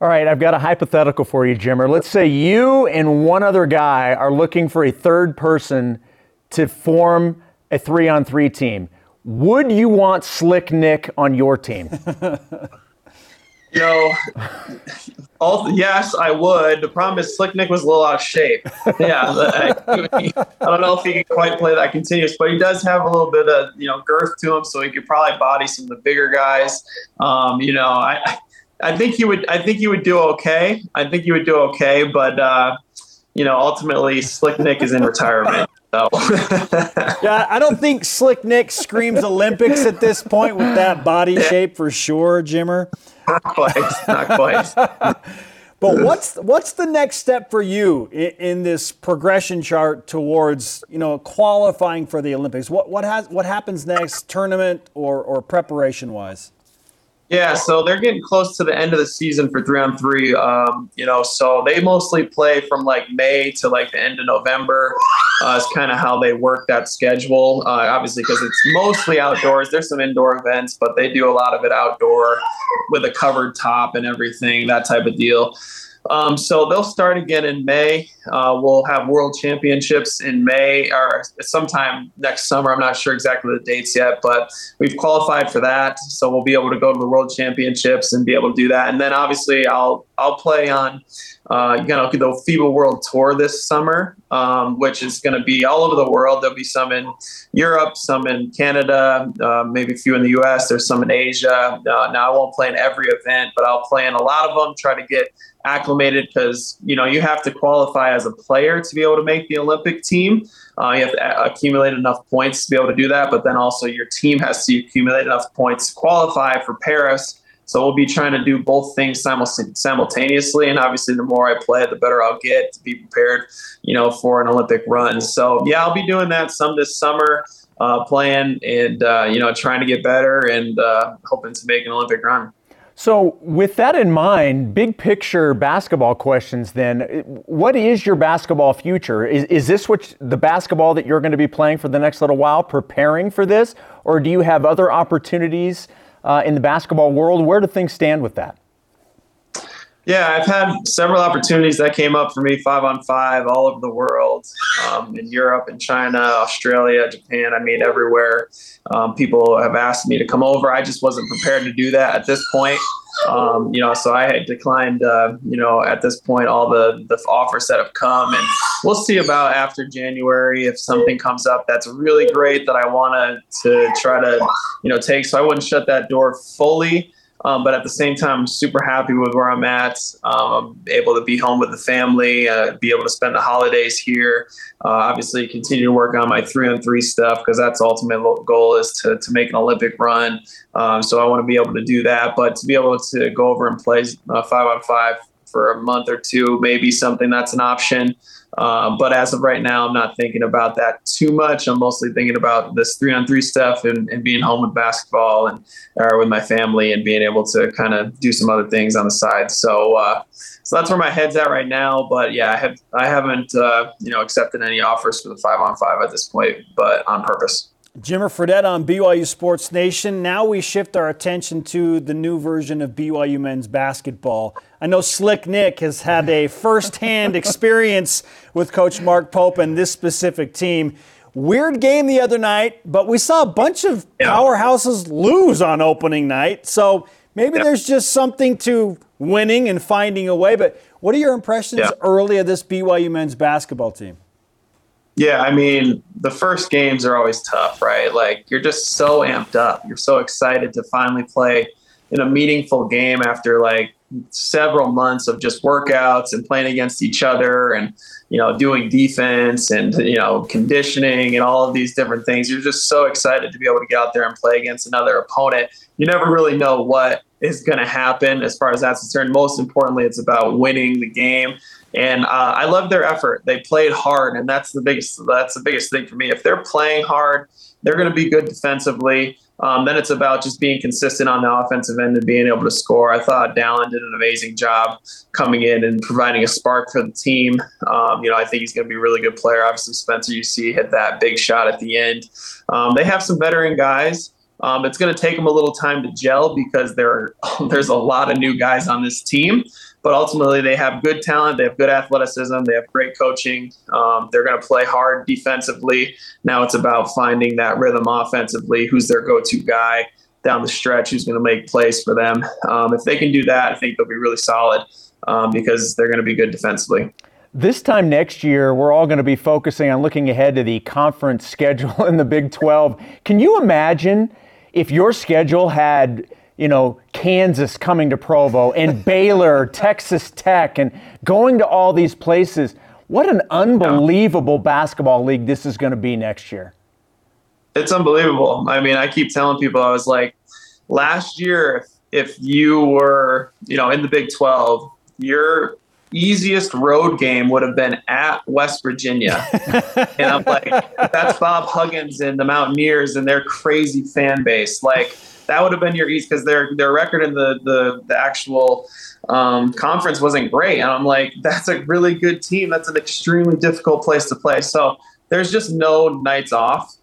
All right, I've got a hypothetical for you, Jimmer. Let's say you and one other guy are looking for a third person to form a 3-on-3 team. Would you want Slick Nick on your team? Yo, yes, I would. The problem is Slick Nick was a little out of shape. Yeah, I don't know if he can quite play that continuous, but he does have a little bit of, you know, girth to him, so he could probably body some of the bigger guys. You know, I think you would do okay. I think you would do okay, but you know, ultimately, Slick Nick is in retirement. So. Yeah, I don't think Slick Nick screams Olympics at this point with that body shape for sure, Jimmer. Not quite. But what's the next step for you in this progression chart towards, you know, qualifying for the Olympics? What happens next, tournament or preparation wise? Yeah, so they're getting close to the end of the season for 3-on-3. You know, so they mostly play from like May to like the end of November. Is kind of how they work that schedule. Obviously, because it's mostly outdoors. There's some indoor events, but they do a lot of it outdoor with a covered top and everything, that type of deal. So they'll start again in May. We'll have World Championships in May or sometime next summer. I'm not sure exactly the dates yet, but we've qualified for that. So we'll be able to go to the World Championships and be able to do that. And then obviously I'll play on, you know, the FIBA World Tour this summer, which is going to be all over the world. There'll be some in Europe, some in Canada, maybe a few in the U.S. There's some in Asia. Now I won't play in every event, but I'll play in a lot of them, try to get acclimated because, you know, you have to qualify as a player to be able to make the Olympic team. You have to accumulate enough points to be able to do that, but then also your team has to accumulate enough points to qualify for Paris. So we'll be trying to do both things simultaneously. And obviously the more I play, the better I'll get to be prepared, you know, for an Olympic run. So yeah, I'll be doing that some this summer, playing and, you know, trying to get better and hoping to make an Olympic run. So with that in mind, big picture basketball questions then. What is your basketball future? Is this what the basketball that you're going to be playing for the next little while, preparing for this? Or do you have other opportunities in the basketball world? Where do things stand with that? Yeah, I've had several opportunities that came up for me, 5-on-5, all over the world, in Europe and China, Australia, Japan. I mean, everywhere people have asked me to come over. I just wasn't prepared to do that at this point. You know, so I had declined, you know, at this point, all the offers that have come, and we'll see about after January, if something comes up that's really great that I want to try to, you know, take. So I wouldn't shut that door fully. But at the same time, I'm super happy with where I'm at. I'm able to be home with the family, be able to spend the holidays here. Obviously, continue to work on my 3-on-3 stuff because that's the ultimate goal is to make an Olympic run. So I want to be able to do that. But to be able to go over and play 5-on-5 for a month or two, maybe something that's an option. But as of right now, I'm not thinking about that too much. I'm mostly thinking about this 3-on-3 stuff and being home with basketball and or with my family and being able to kind of do some other things on the side. So that's where my head's at right now. But yeah, I haven't you know, accepted any offers for the 5-on-5 at this point, but on purpose. Jimmer Fredette on BYU Sports Nation. Now we shift our attention to the new version of BYU men's basketball. I know Slick Nick has had a firsthand experience with Coach Mark Pope and this specific team. Weird game the other night, but we saw a bunch of powerhouses lose on opening night. So maybe there's just something to winning and finding a way. But what are your impressions early of this BYU men's basketball team? Yeah, I mean, the first games are always tough, right? Like, you're just so amped up. You're so excited to finally play in a meaningful game after, like, several months of just workouts and playing against each other and, you know, doing defense and, you know, conditioning and all of these different things. You're just so excited to be able to get out there and play against another opponent. You never really know what is going to happen as far as that's concerned. Most importantly, it's about winning the game. And I love their effort. They played hard, and that's the biggest thing for me. If they're playing hard, they're going to be good defensively. Then it's about just being consistent on the offensive end and being able to score. I thought Dallin did an amazing job coming in and providing a spark for the team. You know, I think he's going to be a really good player. Obviously, Spencer, you see, hit that big shot at the end. They have some veteran guys. It's going to take them a little time to gel because there's a lot of new guys on this team. But ultimately, they have good talent. They have good athleticism. They have great coaching. They're going to play hard defensively. Now it's about finding that rhythm offensively, who's their go-to guy down the stretch, who's going to make plays for them. If they can do that, I think they'll be really solid because they're going to be good defensively. This time next year, we're all going to be focusing on looking ahead to the conference schedule in the Big 12. Can you imagine if your schedule had, you know, Kansas coming to Provo and Baylor, Texas Tech, and going to all these places? What an unbelievable basketball league this is going to be next year. It's unbelievable. I mean, I keep telling people, I was like, last year, if you were, you know, in the Big 12, your easiest road game would have been at West Virginia. And I'm like, that's Bob Huggins and the Mountaineers and their crazy fan base. Like, that would have been your ease because their record in the actual conference wasn't great. And I'm like, that's a really good team. That's an extremely difficult place to play. So there's just no nights off.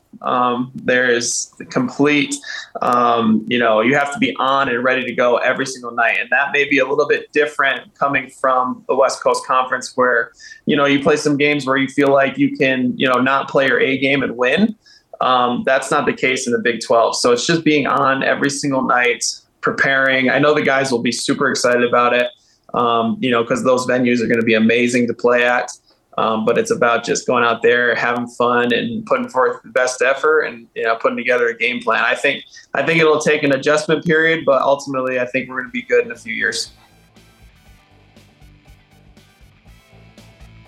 There's the complete, you know, you have to be on and ready to go every single night. And that may be a little bit different coming from the West Coast Conference where, you know, you play some games where you feel like you can, you know, not play your A game and win. That's not the case in the Big 12. So it's just being on every single night, preparing. I know the guys will be super excited about it, you know, because those venues are going to be amazing to play at. But it's about just going out there, having fun, and putting forth the best effort, and you know, putting together a game plan. I think it'll take an adjustment period, but ultimately, I think we're going to be good in a few years.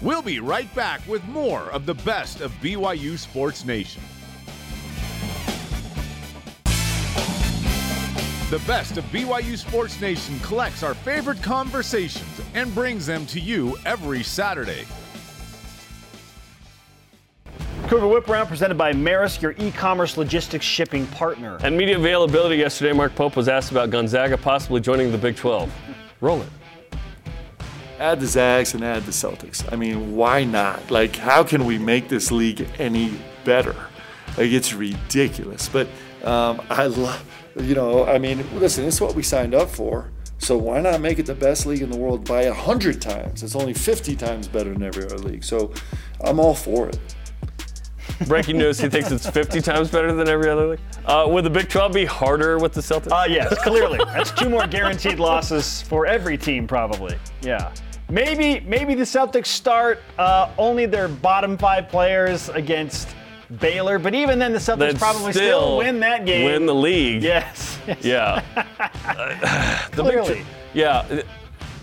We'll be right back with more of the best of BYU Sports Nation. The best of BYU Sports Nation collects our favorite conversations and brings them to you every Saturday. Cougar Whip Round presented by Maersk, your e-commerce logistics shipping partner. And media availability yesterday, Mark Pope was asked about Gonzaga possibly joining the Big 12. Roll it. Add the Zags and add the Celtics. I mean, why not? Like, how can we make this league any better? Like, it's ridiculous. But I love, you know, I mean, listen, it's what we signed up for. So why not make it the best league in the world by 100 times? It's only 50 times better than every other league. So I'm all for it. Breaking news, he thinks it's 50 times better than every other league. Would the Big 12 be harder with the Celtics? Yes, clearly. That's two more guaranteed losses for every team probably. Yeah. Maybe the Celtics start only their bottom five players against Baylor, but even then the Celtics they'd probably still win that game. Win the league. Yes. Yeah. Clearly. Yeah.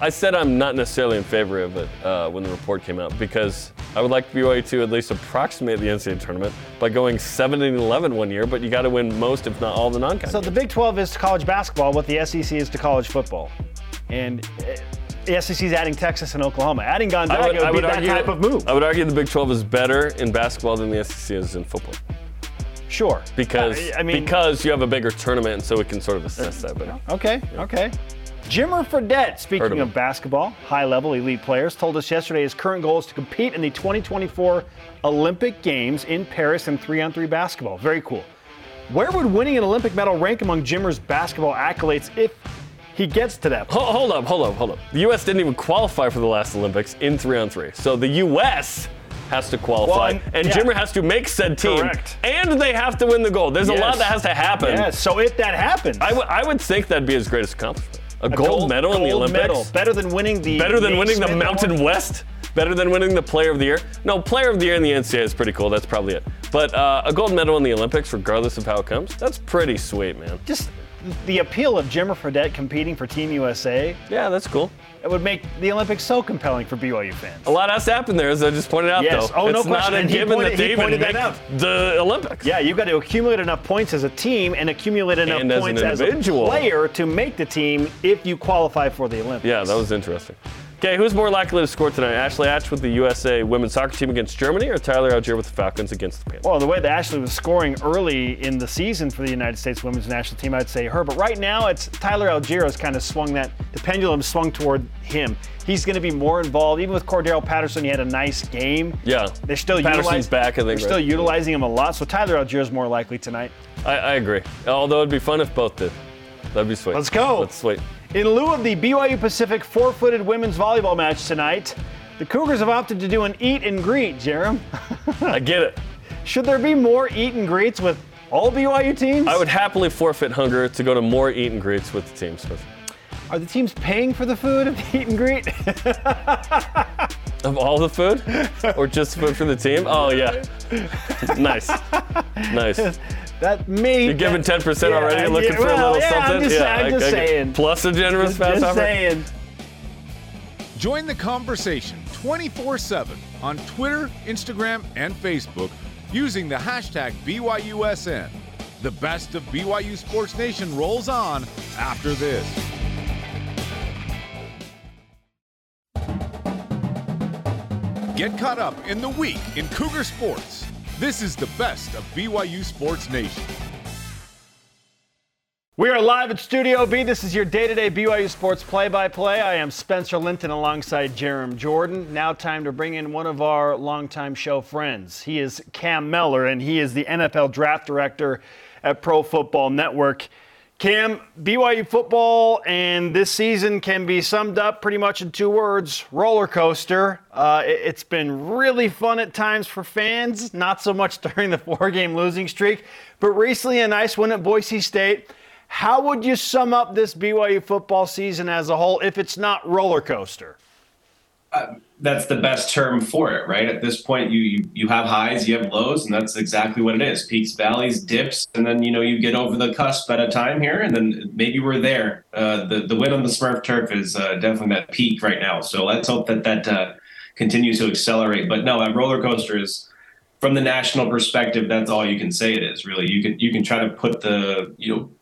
I said I'm not necessarily in favor of it when the report came out because I would like BYU to at least approximate the NCAA tournament by going 7-11 one year, but you got to win most, if not all, the non-con. So games. The Big 12 is to college basketball what the SEC is to college football. And the SEC's adding Texas and Oklahoma. Adding Gonzaga would be that type of move. I would argue the Big 12 is better in basketball than the SEC is in football. Sure. Because you have a bigger tournament, so we can sort of assess that better. Okay. Jimmer Fredette, speaking of basketball, high-level elite players, told us yesterday his current goal is to compete in the 2024 Olympic Games in Paris in 3-on-3 basketball. Very cool. Where would winning an Olympic medal rank among Jimmer's basketball accolades if he gets to that point? Hold up. The U.S. didn't even qualify for the last Olympics in 3-on-3. So the U.S. has to qualify, and Jimmer has to make said team, and they have to win the gold. There's a lot that has to happen. Yes. So if that happens, I would think that'd be his greatest accomplishment. A gold medal in the Olympics. Medal. Better than winning the Mountain West. Better than winning the Player of the Year. No, Player of the Year in the NCAA is pretty cool. That's probably it. But a gold medal in the Olympics, regardless of how it comes, that's pretty sweet, man. Just the appeal of Jimmer Fredette competing for Team USA. Yeah, that's cool. It would make the Olympics so compelling for BYU fans. A lot has happened there, as I just pointed out, though. Oh, no question. It's not a given that they even make the Olympics. Yeah, you've got to accumulate enough points as a team and accumulate enough points as a player to make the team if you qualify for the Olympics. Yeah, that was interesting. Okay, who's more likely to score tonight? Ashley Hatch with the USA women's soccer team against Germany, or Tyler Allgeier with the Falcons against the Panthers? Well, the way that Ashley was scoring early in the season for the United States women's national team, I'd say her. But right now, it's Tyler Allgeier has kind of swung that. The pendulum swung toward him. He's going to be more involved. Even with Cordero Patterson, he had a nice game. Yeah, they're still utilizing him a lot. So Tyler Allgeier is more likely tonight. I agree. Although it'd be fun if both did. That'd be sweet. Let's go. Let's wait. In lieu of the BYU Pacific four-footed women's volleyball match tonight, the Cougars have opted to do an eat and greet, Jerem. I get it. Should there be more eat and greets with all BYU teams? I would happily forfeit hunger to go to more eat and greets with the teams. Are the teams paying for the food of the eat and greet? Of all the food? Or just food for the team? Oh, yeah. Nice. That me. You're giving 10% already and looking for a little something? I'm just saying. Plus a generous fast offer? Saying. Join the conversation 24/7 on Twitter, Instagram, and Facebook using the hashtag BYUSN. The best of BYU Sports Nation rolls on after this. Get caught up in the week in Cougar sports. This is the best of BYU Sports Nation. We are live at Studio B. This is your day-to-day BYU Sports play-by-play. I am Spencer Linton alongside Jerem Jordan. Now time to bring in one of our longtime show friends. He is Cam Meller, and he is the NFL Draft Director at Pro Football Network. Cam, BYU football and this season can be summed up pretty much in two words: roller coaster. It's been really fun at times for fans, not so much during the four-game losing streak, but recently a nice win at Boise State. How would you sum up this BYU football season as a whole if it's not roller coaster? That's the best term for it, right? At this point, you have highs, you have lows, and that's exactly what it is. Peaks, valleys, dips, and then, you get over the cusp at a time here, and then maybe we're there. The win on the Smurf turf is definitely that peak right now. So let's hope that continues to accelerate. But no, that roller coaster is, from the national perspective, that's all you can say it is, really. You can try to put the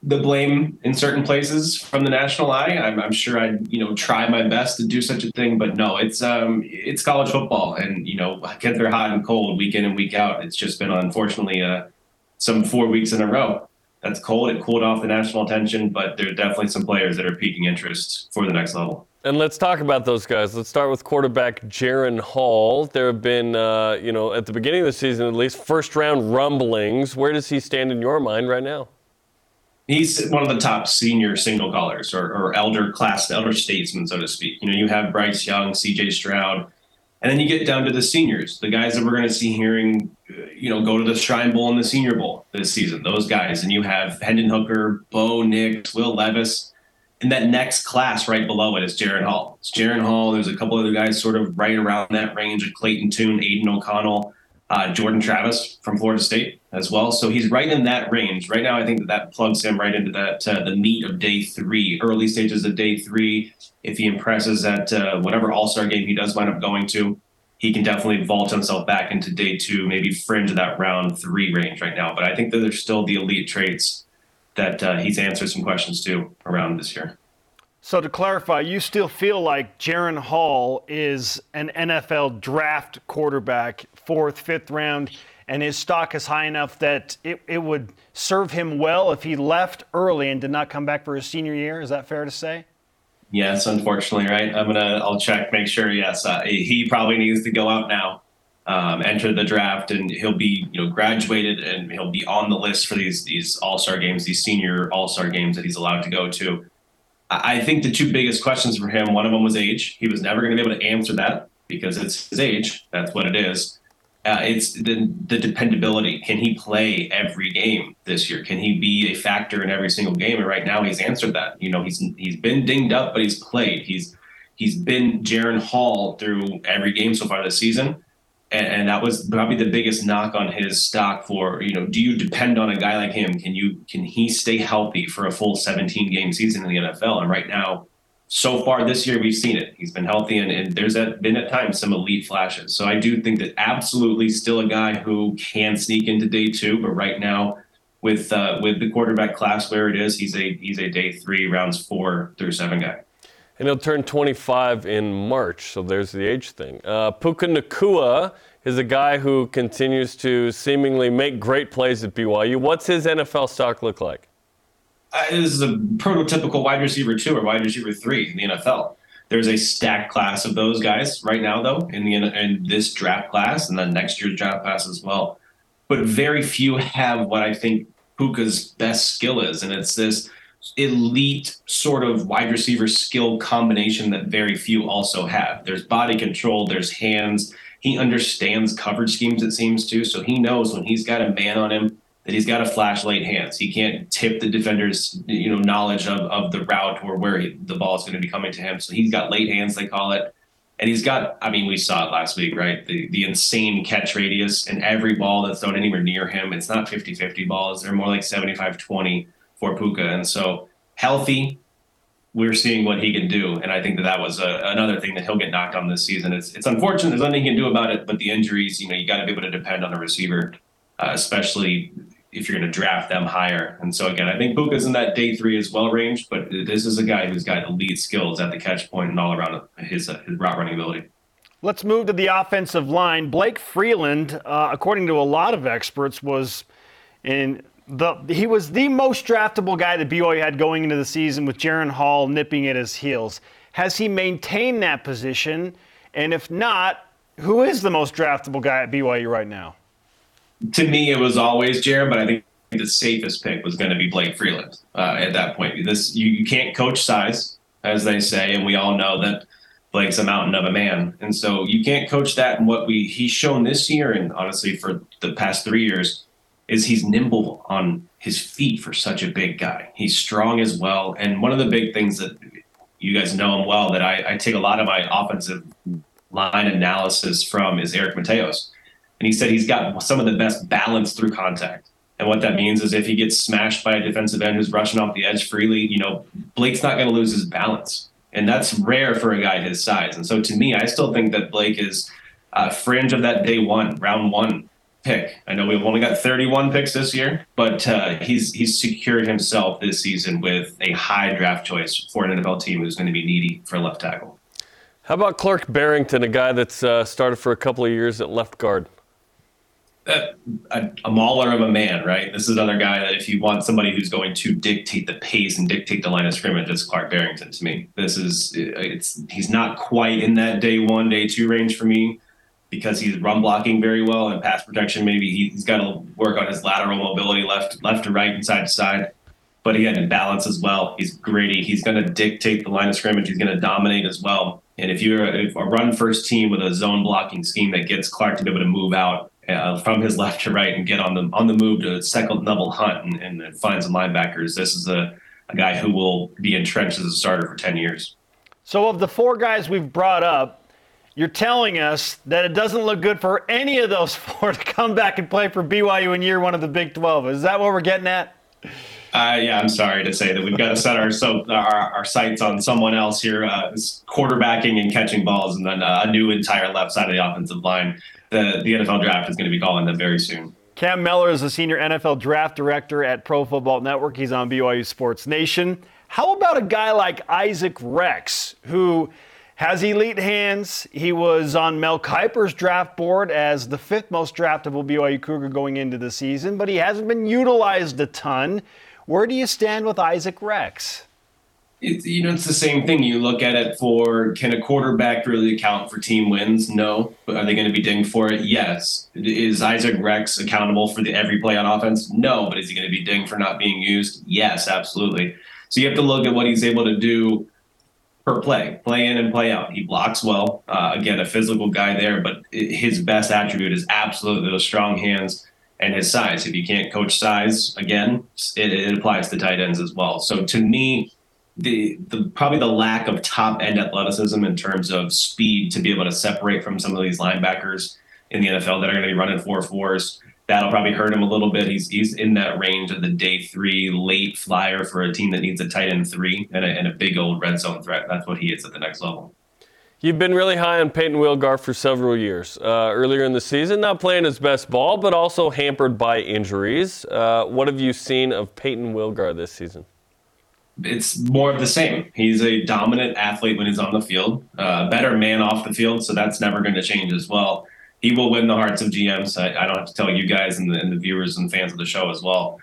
blame in certain places from the national eye. I'm sure I'd try my best to do such a thing, but no, it's college football, and kids are hot and cold week in and week out. It's just been, unfortunately, some 4 weeks in a row. That's cold. It cooled off the national attention, but there are definitely some players that are piquing interest for the next level. And let's talk about those guys. Let's start with quarterback Jaren Hall. There have been, at the beginning of the season at least, first-round rumblings. Where does he stand in your mind right now? He's one of the top senior signal callers or elder statesmen, so to speak. You have Bryce Young, C.J. Stroud, and then you get down to the seniors, the guys that we're going to see go to the Shrine Bowl and the Senior Bowl this season, those guys. And you have Hendon Hooker, Bo Nix, Will Levis. And that next class right below it is Jaren Hall. It's Jaren Hall. There's a couple other guys sort of right around that range of Clayton Tune, Aiden O'Connell, Jordan Travis from Florida State as well. So he's right in that range. Right now, I think that plugs him right into that the meat of day three, early stages of day three. If he impresses at whatever all-star game he does wind up going to, he can definitely vault himself back into day two, maybe fringe of that round three range right now. But I think that there's still the elite traits that he's answered some questions too around this year. So to clarify, you still feel like Jaren Hall is an NFL draft quarterback, fourth, fifth round, and his stock is high enough that it would serve him well if he left early and did not come back for his senior year. Is that fair to say? Yes, unfortunately, right? I'll check, make sure. Yes, he probably needs to go out now. enter the draft, and he'll be, you know, graduated, and he'll be on the list for these all-star games, these senior all-star games that he's allowed to go to. I think the two biggest questions for him, one of them was age. He was never going to be able to answer that because it's his age. That's what it is. It's the dependability. Can he play every game this year? Can he be a factor in every single game? And right now he's answered that. You know, he's been dinged up, but he's played. He's been Jaren Hall through every game so far this season. And that was probably the biggest knock on his stock for, you know, do you depend on a guy like him? Can he stay healthy for a full 17-game season in the NFL? And right now, so far this year, we've seen it. He's been healthy, and there's been at times some elite flashes. So I do think that absolutely still a guy who can sneak into day two. But right now, with the quarterback class where it is, he's a day three, rounds 4 through 7 guy. And he'll turn 25 in March, so there's the age thing. Puka Nacua is a guy who continues to seemingly make great plays at BYU. What's his NFL stock look like? This is a prototypical wide receiver 2 or wide receiver 3 in the NFL. There's a stacked class of those guys right now, though, in this draft class and then next year's draft class as well. But very few have what I think Puka's best skill is, and it's this elite sort of wide receiver skill combination that very few also have. There's body control, there's hands. He understands coverage schemes, it seems, too. So he knows when he's got a man on him that he's got to flash late hands. He can't tip the defender's, you know, knowledge of the route or where the ball is going to be coming to him. So he's got late hands, they call it. And he's got, I mean, we saw it last week, right? The insane catch radius and every ball that's thrown anywhere near him. It's not 50-50 balls. They're more like 75-20. For Puka. And so healthy, we're seeing what he can do. And I think that was another thing that he'll get knocked on this season. It's unfortunate. There's nothing he can do about it, but the injuries, you know, you got to be able to depend on a receiver, especially if you're going to draft them higher. And so again, I think Puka's in that day 3 as well range, but this is a guy who's got elite skills at the catch point and all around his route running ability. Let's move to the offensive line. Blake Freeland, according to a lot of experts, he was the most draftable guy that BYU had going into the season, with Jaren Hall nipping at his heels. Has he maintained that position? And if not, who is the most draftable guy at BYU right now? To me, it was always Jaren, but I think the safest pick was going to be Blake Freeland at that point. You can't coach size, as they say, and we all know that Blake's a mountain of a man. And so you can't coach that. And what he's shown this year, and honestly for the past 3 years, is he's nimble on his feet for such a big guy. He's strong as well. And one of the big things that you guys know him well, that I take a lot of my offensive line analysis from, is Eric Mateos. And he said he's got some of the best balance through contact. And what that means is if he gets smashed by a defensive end who's rushing off the edge freely, you know, Blake's not going to lose his balance. And that's rare for a guy his size. And so to me, I still think that Blake is a fringe of that day one, round 1 pick. I know we've only got 31 picks this year, but he's secured himself this season with a high draft choice for an NFL team who's going to be needy for a left tackle. How about Clark Barrington, a guy that's started for a couple of years at left guard? A mauler of a man, right? This is another guy that if you want somebody who's going to dictate the pace and dictate the line of scrimmage, it's Clark Barrington to me. He's not quite in that day 1, day 2 range for me, because he's run blocking very well and pass protection. Maybe he's got to work on his lateral mobility, left to right and side to side. But he had balance as well. He's gritty. He's going to dictate the line of scrimmage. He's going to dominate as well. And if you're a run first team with a zone blocking scheme that gets Clark to be able to move out from his left to right and get on the move to second level hunt and find some linebackers, this is a guy who will be entrenched as a starter for 10 years. So of the 4 guys we've brought up, you're telling us that it doesn't look good for any of those 4 to come back and play for BYU in year 1 of the Big 12. Is that what we're getting at? Yeah, I'm sorry to say that we've got to set our sights on someone else here, quarterbacking and catching balls, and then a new entire left side of the offensive line. The NFL draft is going to be calling them very soon. Cam Meller is the senior NFL draft director at Pro Football Network. He's on BYU Sports Nation. How about a guy like Isaac Rex, who has elite hands? He was on Mel Kiper's draft board as the 5th most draftable BYU Cougar going into the season, but he hasn't been utilized a ton. Where do you stand with Isaac Rex? It's the same thing. You look at it for, can a quarterback really account for team wins? No. But are they going to be dinged for it? Yes. Is Isaac Rex accountable for every play on offense? No. But is he going to be dinged for not being used? Yes, absolutely. So you have to look at what he's able to do per play in and play out. He blocks well. Again, a physical guy there, but his best attribute is absolutely those strong hands and his size. If you can't coach size, again, it applies to tight ends as well. So to me, the lack of top-end athleticism in terms of speed to be able to separate from some of these linebackers in the NFL that are going to be running 4.4s, that'll probably hurt him a little bit. He's in that range of the day three late flyer for a team that needs a tight end three and a big old red zone threat. That's what he is at the next level. You've been really high on Peyton Wilgar for several years. Earlier in the season, not playing his best ball, but also hampered by injuries. What have you seen of Peyton Wilgar this season? It's more of the same. He's a dominant athlete when he's on the field, better man off the field, so that's never going to change as well. He will win the hearts of GMs. I don't have to tell you guys and the viewers and fans of the show as well.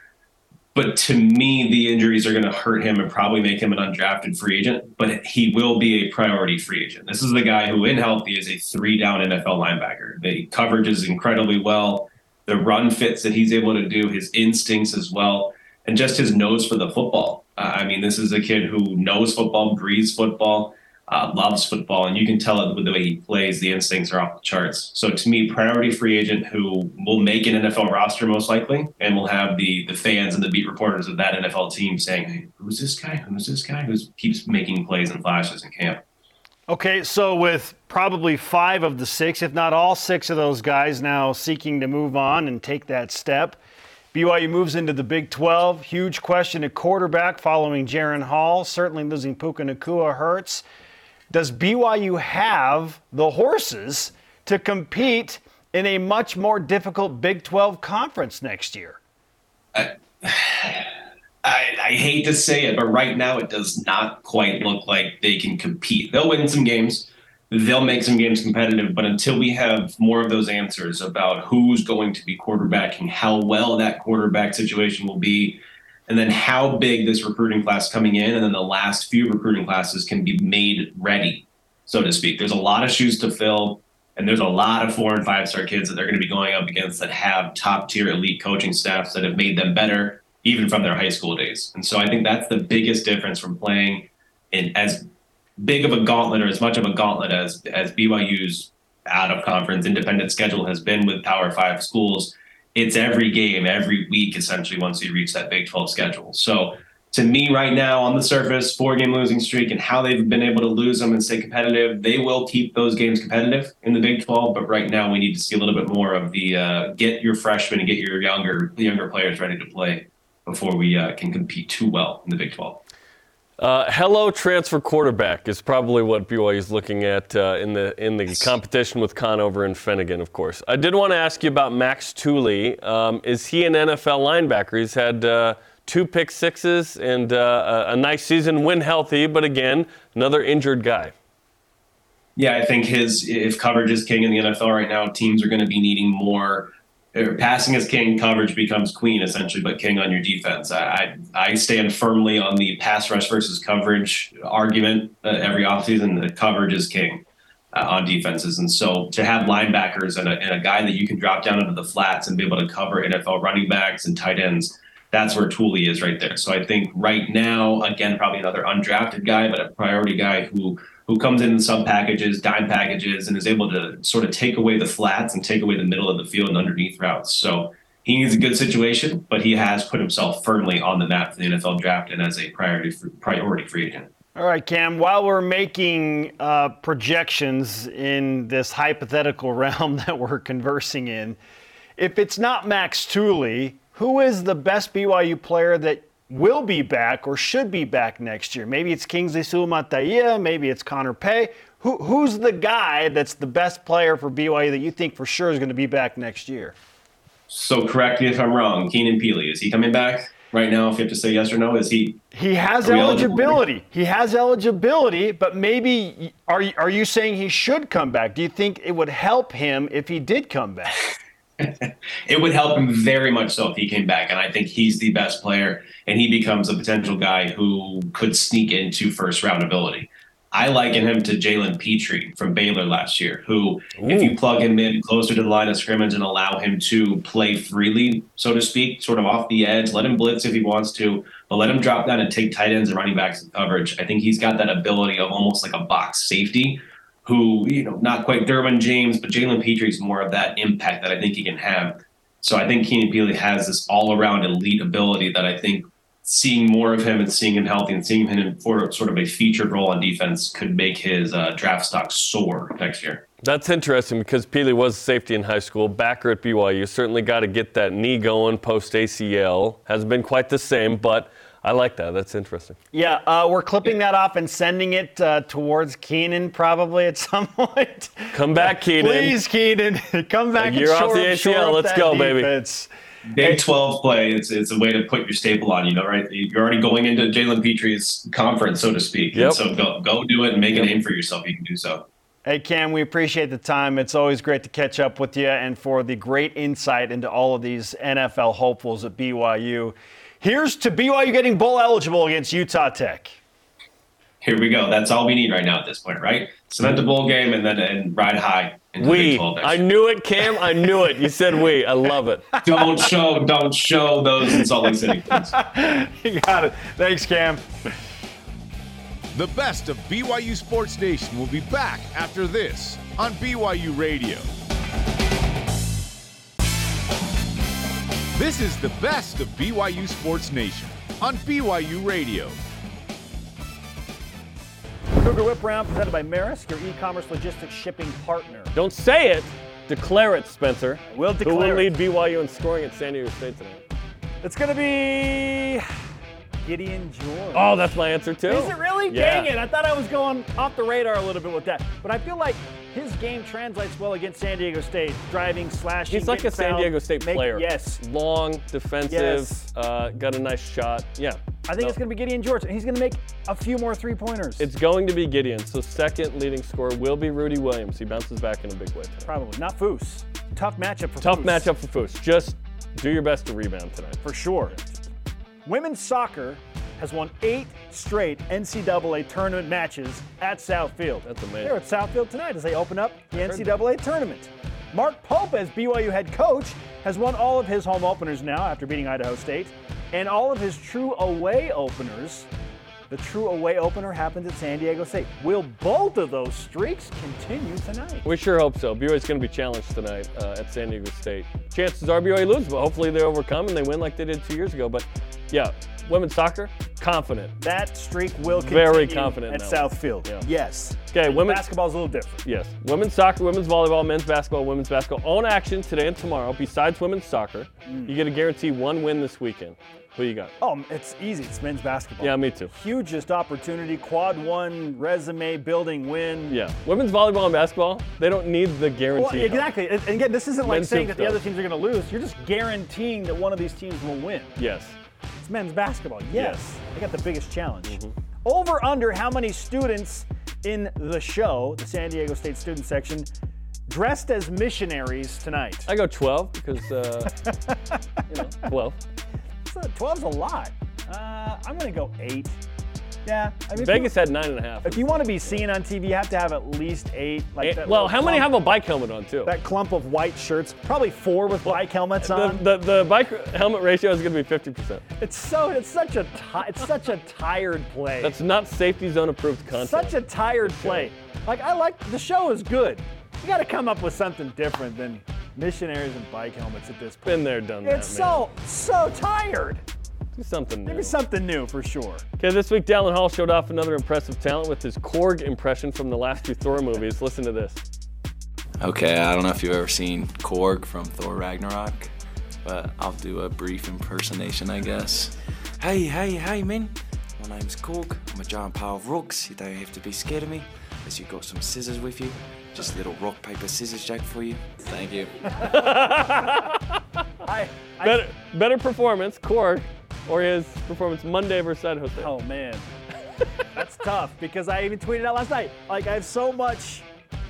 But to me, the injuries are going to hurt him and probably make him an undrafted free agent, but he will be a priority free agent. This is the guy who, in healthy, is a three-down NFL linebacker. The coverage is incredibly well. The run fits that he's able to do, his instincts as well, and just his nose for the football. I mean, this is a kid who knows football, breathes football, loves football, and you can tell it with the way he plays. The instincts are off the charts. So to me, priority free agent who will make an NFL roster most likely and will have the fans and the beat reporters of that NFL team saying, hey, who's this guy? Who's this guy who keeps making plays and flashes in camp? Okay, so with probably 5 of the 6, if not all 6 of those guys now seeking to move on and take that step, BYU moves into the Big 12. Huge question at quarterback following Jaren Hall. Certainly losing Puka Nacua hurts. Does BYU have the horses to compete in a much more difficult Big 12 conference next year? I hate to say it, but right now it does not quite look like they can compete. They'll win some games. They'll make some games competitive, but until we have more of those answers about who's going to be quarterbacking, how well that quarterback situation will be, and then how big this recruiting class coming in, and then the last few recruiting classes can be made ready, so to speak. There's a lot of shoes to fill, and there's a lot of 4- and 5-star kids that they're going to be going up against that have top-tier elite coaching staffs that have made them better, even from their high school days. And so I think that's the biggest difference from playing in as big of a gauntlet or as much of a gauntlet as BYU's out-of-conference independent schedule has been with Power 5 schools. It's every game, every week, essentially, once you reach that Big 12 schedule. So to me right now, on the surface, 4-game losing streak and how they've been able to lose them and stay competitive, they will keep those games competitive in the Big 12. But right now, we need to see a little bit more of the get your freshmen and get your younger players ready to play before we can compete too well in the Big 12. Hello transfer quarterback is probably what BYU is looking at in the competition with Conover and Fennegan, of course. I did want to ask you about Max Tooley. Is he an NFL linebacker? He's had 2 pick sixes and a nice season when healthy, but again, another injured guy. Yeah, I think if coverage is king in the NFL right now, teams are going to be needing more. Passing is king, coverage becomes queen, essentially, but king on your defense. I stand firmly on the pass rush versus coverage argument every offseason. The coverage is king on defenses. And so to have linebackers and a guy that you can drop down into the flats and be able to cover NFL running backs and tight ends, that's where Tooley is right there. So I think right now, again, probably another undrafted guy, but a priority guy who comes in sub packages, dime packages, and is able to sort of take away the flats and take away the middle of the field and underneath routes. So he needs a good situation, but he has put himself firmly on the map for the NFL draft and as a priority free agent. All right, Cam, while we're making projections in this hypothetical realm that we're conversing in, if it's not Max Tooley, who is the best BYU player that will be back or should be back next year? Maybe it's Kingsley Suamataia, maybe it's Connor Pay. Who's the guy that's the best player for BYU that you think for sure is going to be back next year? So correct me if I'm wrong, Keenan Peely, is he coming back right now? If you have to say yes or no, is he? He has eligibility. He has eligibility, but maybe are you saying he should come back? Do you think it would help him if he did come back? It would help him very much so if he came back, and I think he's the best player, and he becomes a potential guy who could sneak into first-round ability. I liken him to Jalen Petrie from Baylor last year, who, if you plug him in closer to the line of scrimmage and allow him to play freely, so to speak, sort of off the edge, let him blitz if he wants to, but let him drop down and take tight ends and running backs in coverage. I think he's got that ability of almost like a box safety who, you know, not quite Derwin James, but Jalen Petrie's more of that impact that I think he can have. So I think Keenan Peely has this all-around elite ability that I think seeing more of him and seeing him healthy and seeing him for sort of a featured role on defense could make his draft stock soar next year. That's interesting because Peely was a safety in high school, backer at BYU. Certainly got to get that knee going post-ACL. Hasn't been quite the same, but I like that. That's interesting. Yeah, we're clipping that off and sending it towards Keenan probably at some point. Come back, Keenan. Please, Keenan. Come back. You're off the ACL. Let's go, defense. Baby. Big 12 play, it's a way to put your staple on, you know, right? You're already going into Jalen Petrie's conference, so to speak. Yep. And so go do it and make a name for yourself. You can do so. Hey, Cam, we appreciate the time. It's always great to catch up with you and for the great insight into all of these NFL hopefuls at BYU. Here's to BYU getting bowl eligible against Utah Tech. Here we go. That's all we need right now at this point, right? Cement the bowl game and then ride high. We. I knew it, Cam. I knew it. You said we. I love it. Don't show those in Salt Lake City. You got it. Thanks, Cam. The best of BYU Sports Nation will be back after this on BYU Radio. This is the best of BYU Sports Nation on BYU Radio. Cougar Whip Round presented by Maersk, your e-commerce logistics shipping partner. Don't say it. Declare it, Spencer. We'll declare it. Who will lead BYU in scoring at San Diego State today? It's going to be Gideon George. Oh, that's my answer, too. Is it really? Yeah. Dang it. I thought I was going off the radar a little bit with that. But I feel like his game translates well against San Diego State. Driving, slashing. He's like a San Diego State player. Yes. Long, defensive, got a nice shot. Yeah. I think it's going to be Gideon George, and he's going to make a few more three-pointers. It's going to be Gideon, so second leading scorer will be Rudy Williams. He bounces back in a big way today. Probably. Not Foose. Tough matchup for Foose. Just do your best to rebound tonight. For sure. Yeah. Women's soccer has won 8 straight NCAA tournament matches at Southfield. That's amazing. They're at Southfield tonight as they open up the NCAA tournament. Mark Pope, as BYU head coach, has won all of his home openers now after beating Idaho State. And all of his true away openers, the true away opener happens at San Diego State. Will both of those streaks continue tonight? We sure hope so. BYU's going to be challenged tonight at San Diego State. Chances are BYU loses, but hopefully they overcome and they win like they did 2 years ago. But, yeah, women's soccer, confident. That streak will continue. Very confident at Southfield. Yeah. Yes. Okay, women's basketball is a little different. Yes. Women's soccer, women's volleyball, men's basketball, women's basketball. On action today and tomorrow, besides women's soccer, you get a guarantee one win this weekend. Who you got? Oh, it's easy. It's men's basketball. Yeah, me too. Hugest opportunity, quad one, resume building win. Yeah. Women's volleyball and basketball, they don't need the guarantee. Well, exactly. Help. And again, this isn't like men's saying that the other teams are going to lose. You're just guaranteeing that one of these teams will win. Yes. It's men's basketball. Yes. They got the biggest challenge. Mm-hmm. Over under how many students in the show, the San Diego State student section, dressed as missionaries tonight? I go 12 because, 12. 12's a lot. I'm going to go 8. Yeah. I mean, Vegas had 9.5. If you want to be seen on TV, you have to have at least 8. How many have a bike helmet on, too? That clump of white shirts. Probably 4 with bike helmets on. The bike helmet ratio is going to be 50%. It's such a tired play. That's not safety zone approved content. Such a tired play. The show is good. You got to come up with something different than missionaries and bike helmets at this point. Been there, done that. It's so tired. Do something new. Maybe something new for sure. Okay, this week Dallin Hall showed off another impressive talent with his Korg impression from the last 2 Thor movies. Listen to this. Okay, I don't know if you've ever seen Korg from Thor Ragnarok, but I'll do a brief impersonation, I guess. Hey, man. My name's Korg. I'm a giant pile of rocks. You don't have to be scared of me. Unless you've got some scissors with you. Just a little rock, paper, scissors joke for you. Thank you. Better performance, Korg, or his performance Monday versus San Jose. Oh, man. That's tough because I even tweeted out last night. I have so much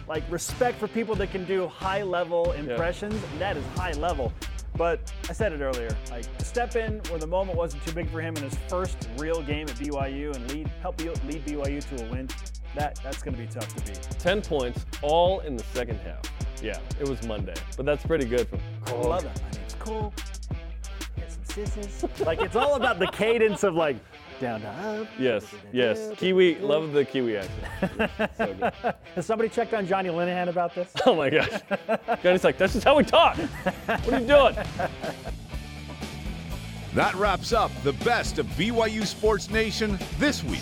Like, respect for people that can do high-level impressions. Yeah. And that is high level. But I said it earlier, like, step in where the moment wasn't too big for him in his first real game at BYU and help lead BYU to a win. That's going to be tough to beat. 10 points, all in the second half. Yeah, it was Monday, but that's pretty good from Cole. I love it. My name's Cole. I got some scissors. Like, it's all about the cadence of, like, down to up. Yes, yes. Kiwi, love the Kiwi accent. So good. Has somebody checked on Johnny Linehan about this? Oh, my gosh. Johnny's like, that's just how we talk. What are you doing? That wraps up the best of BYU Sports Nation this week.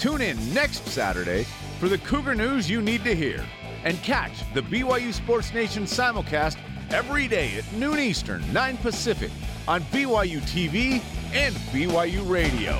Tune in next Saturday for the Cougar news you need to hear. And catch the BYU Sports Nation simulcast every day at noon Eastern, 9 Pacific on BYU TV and BYU Radio.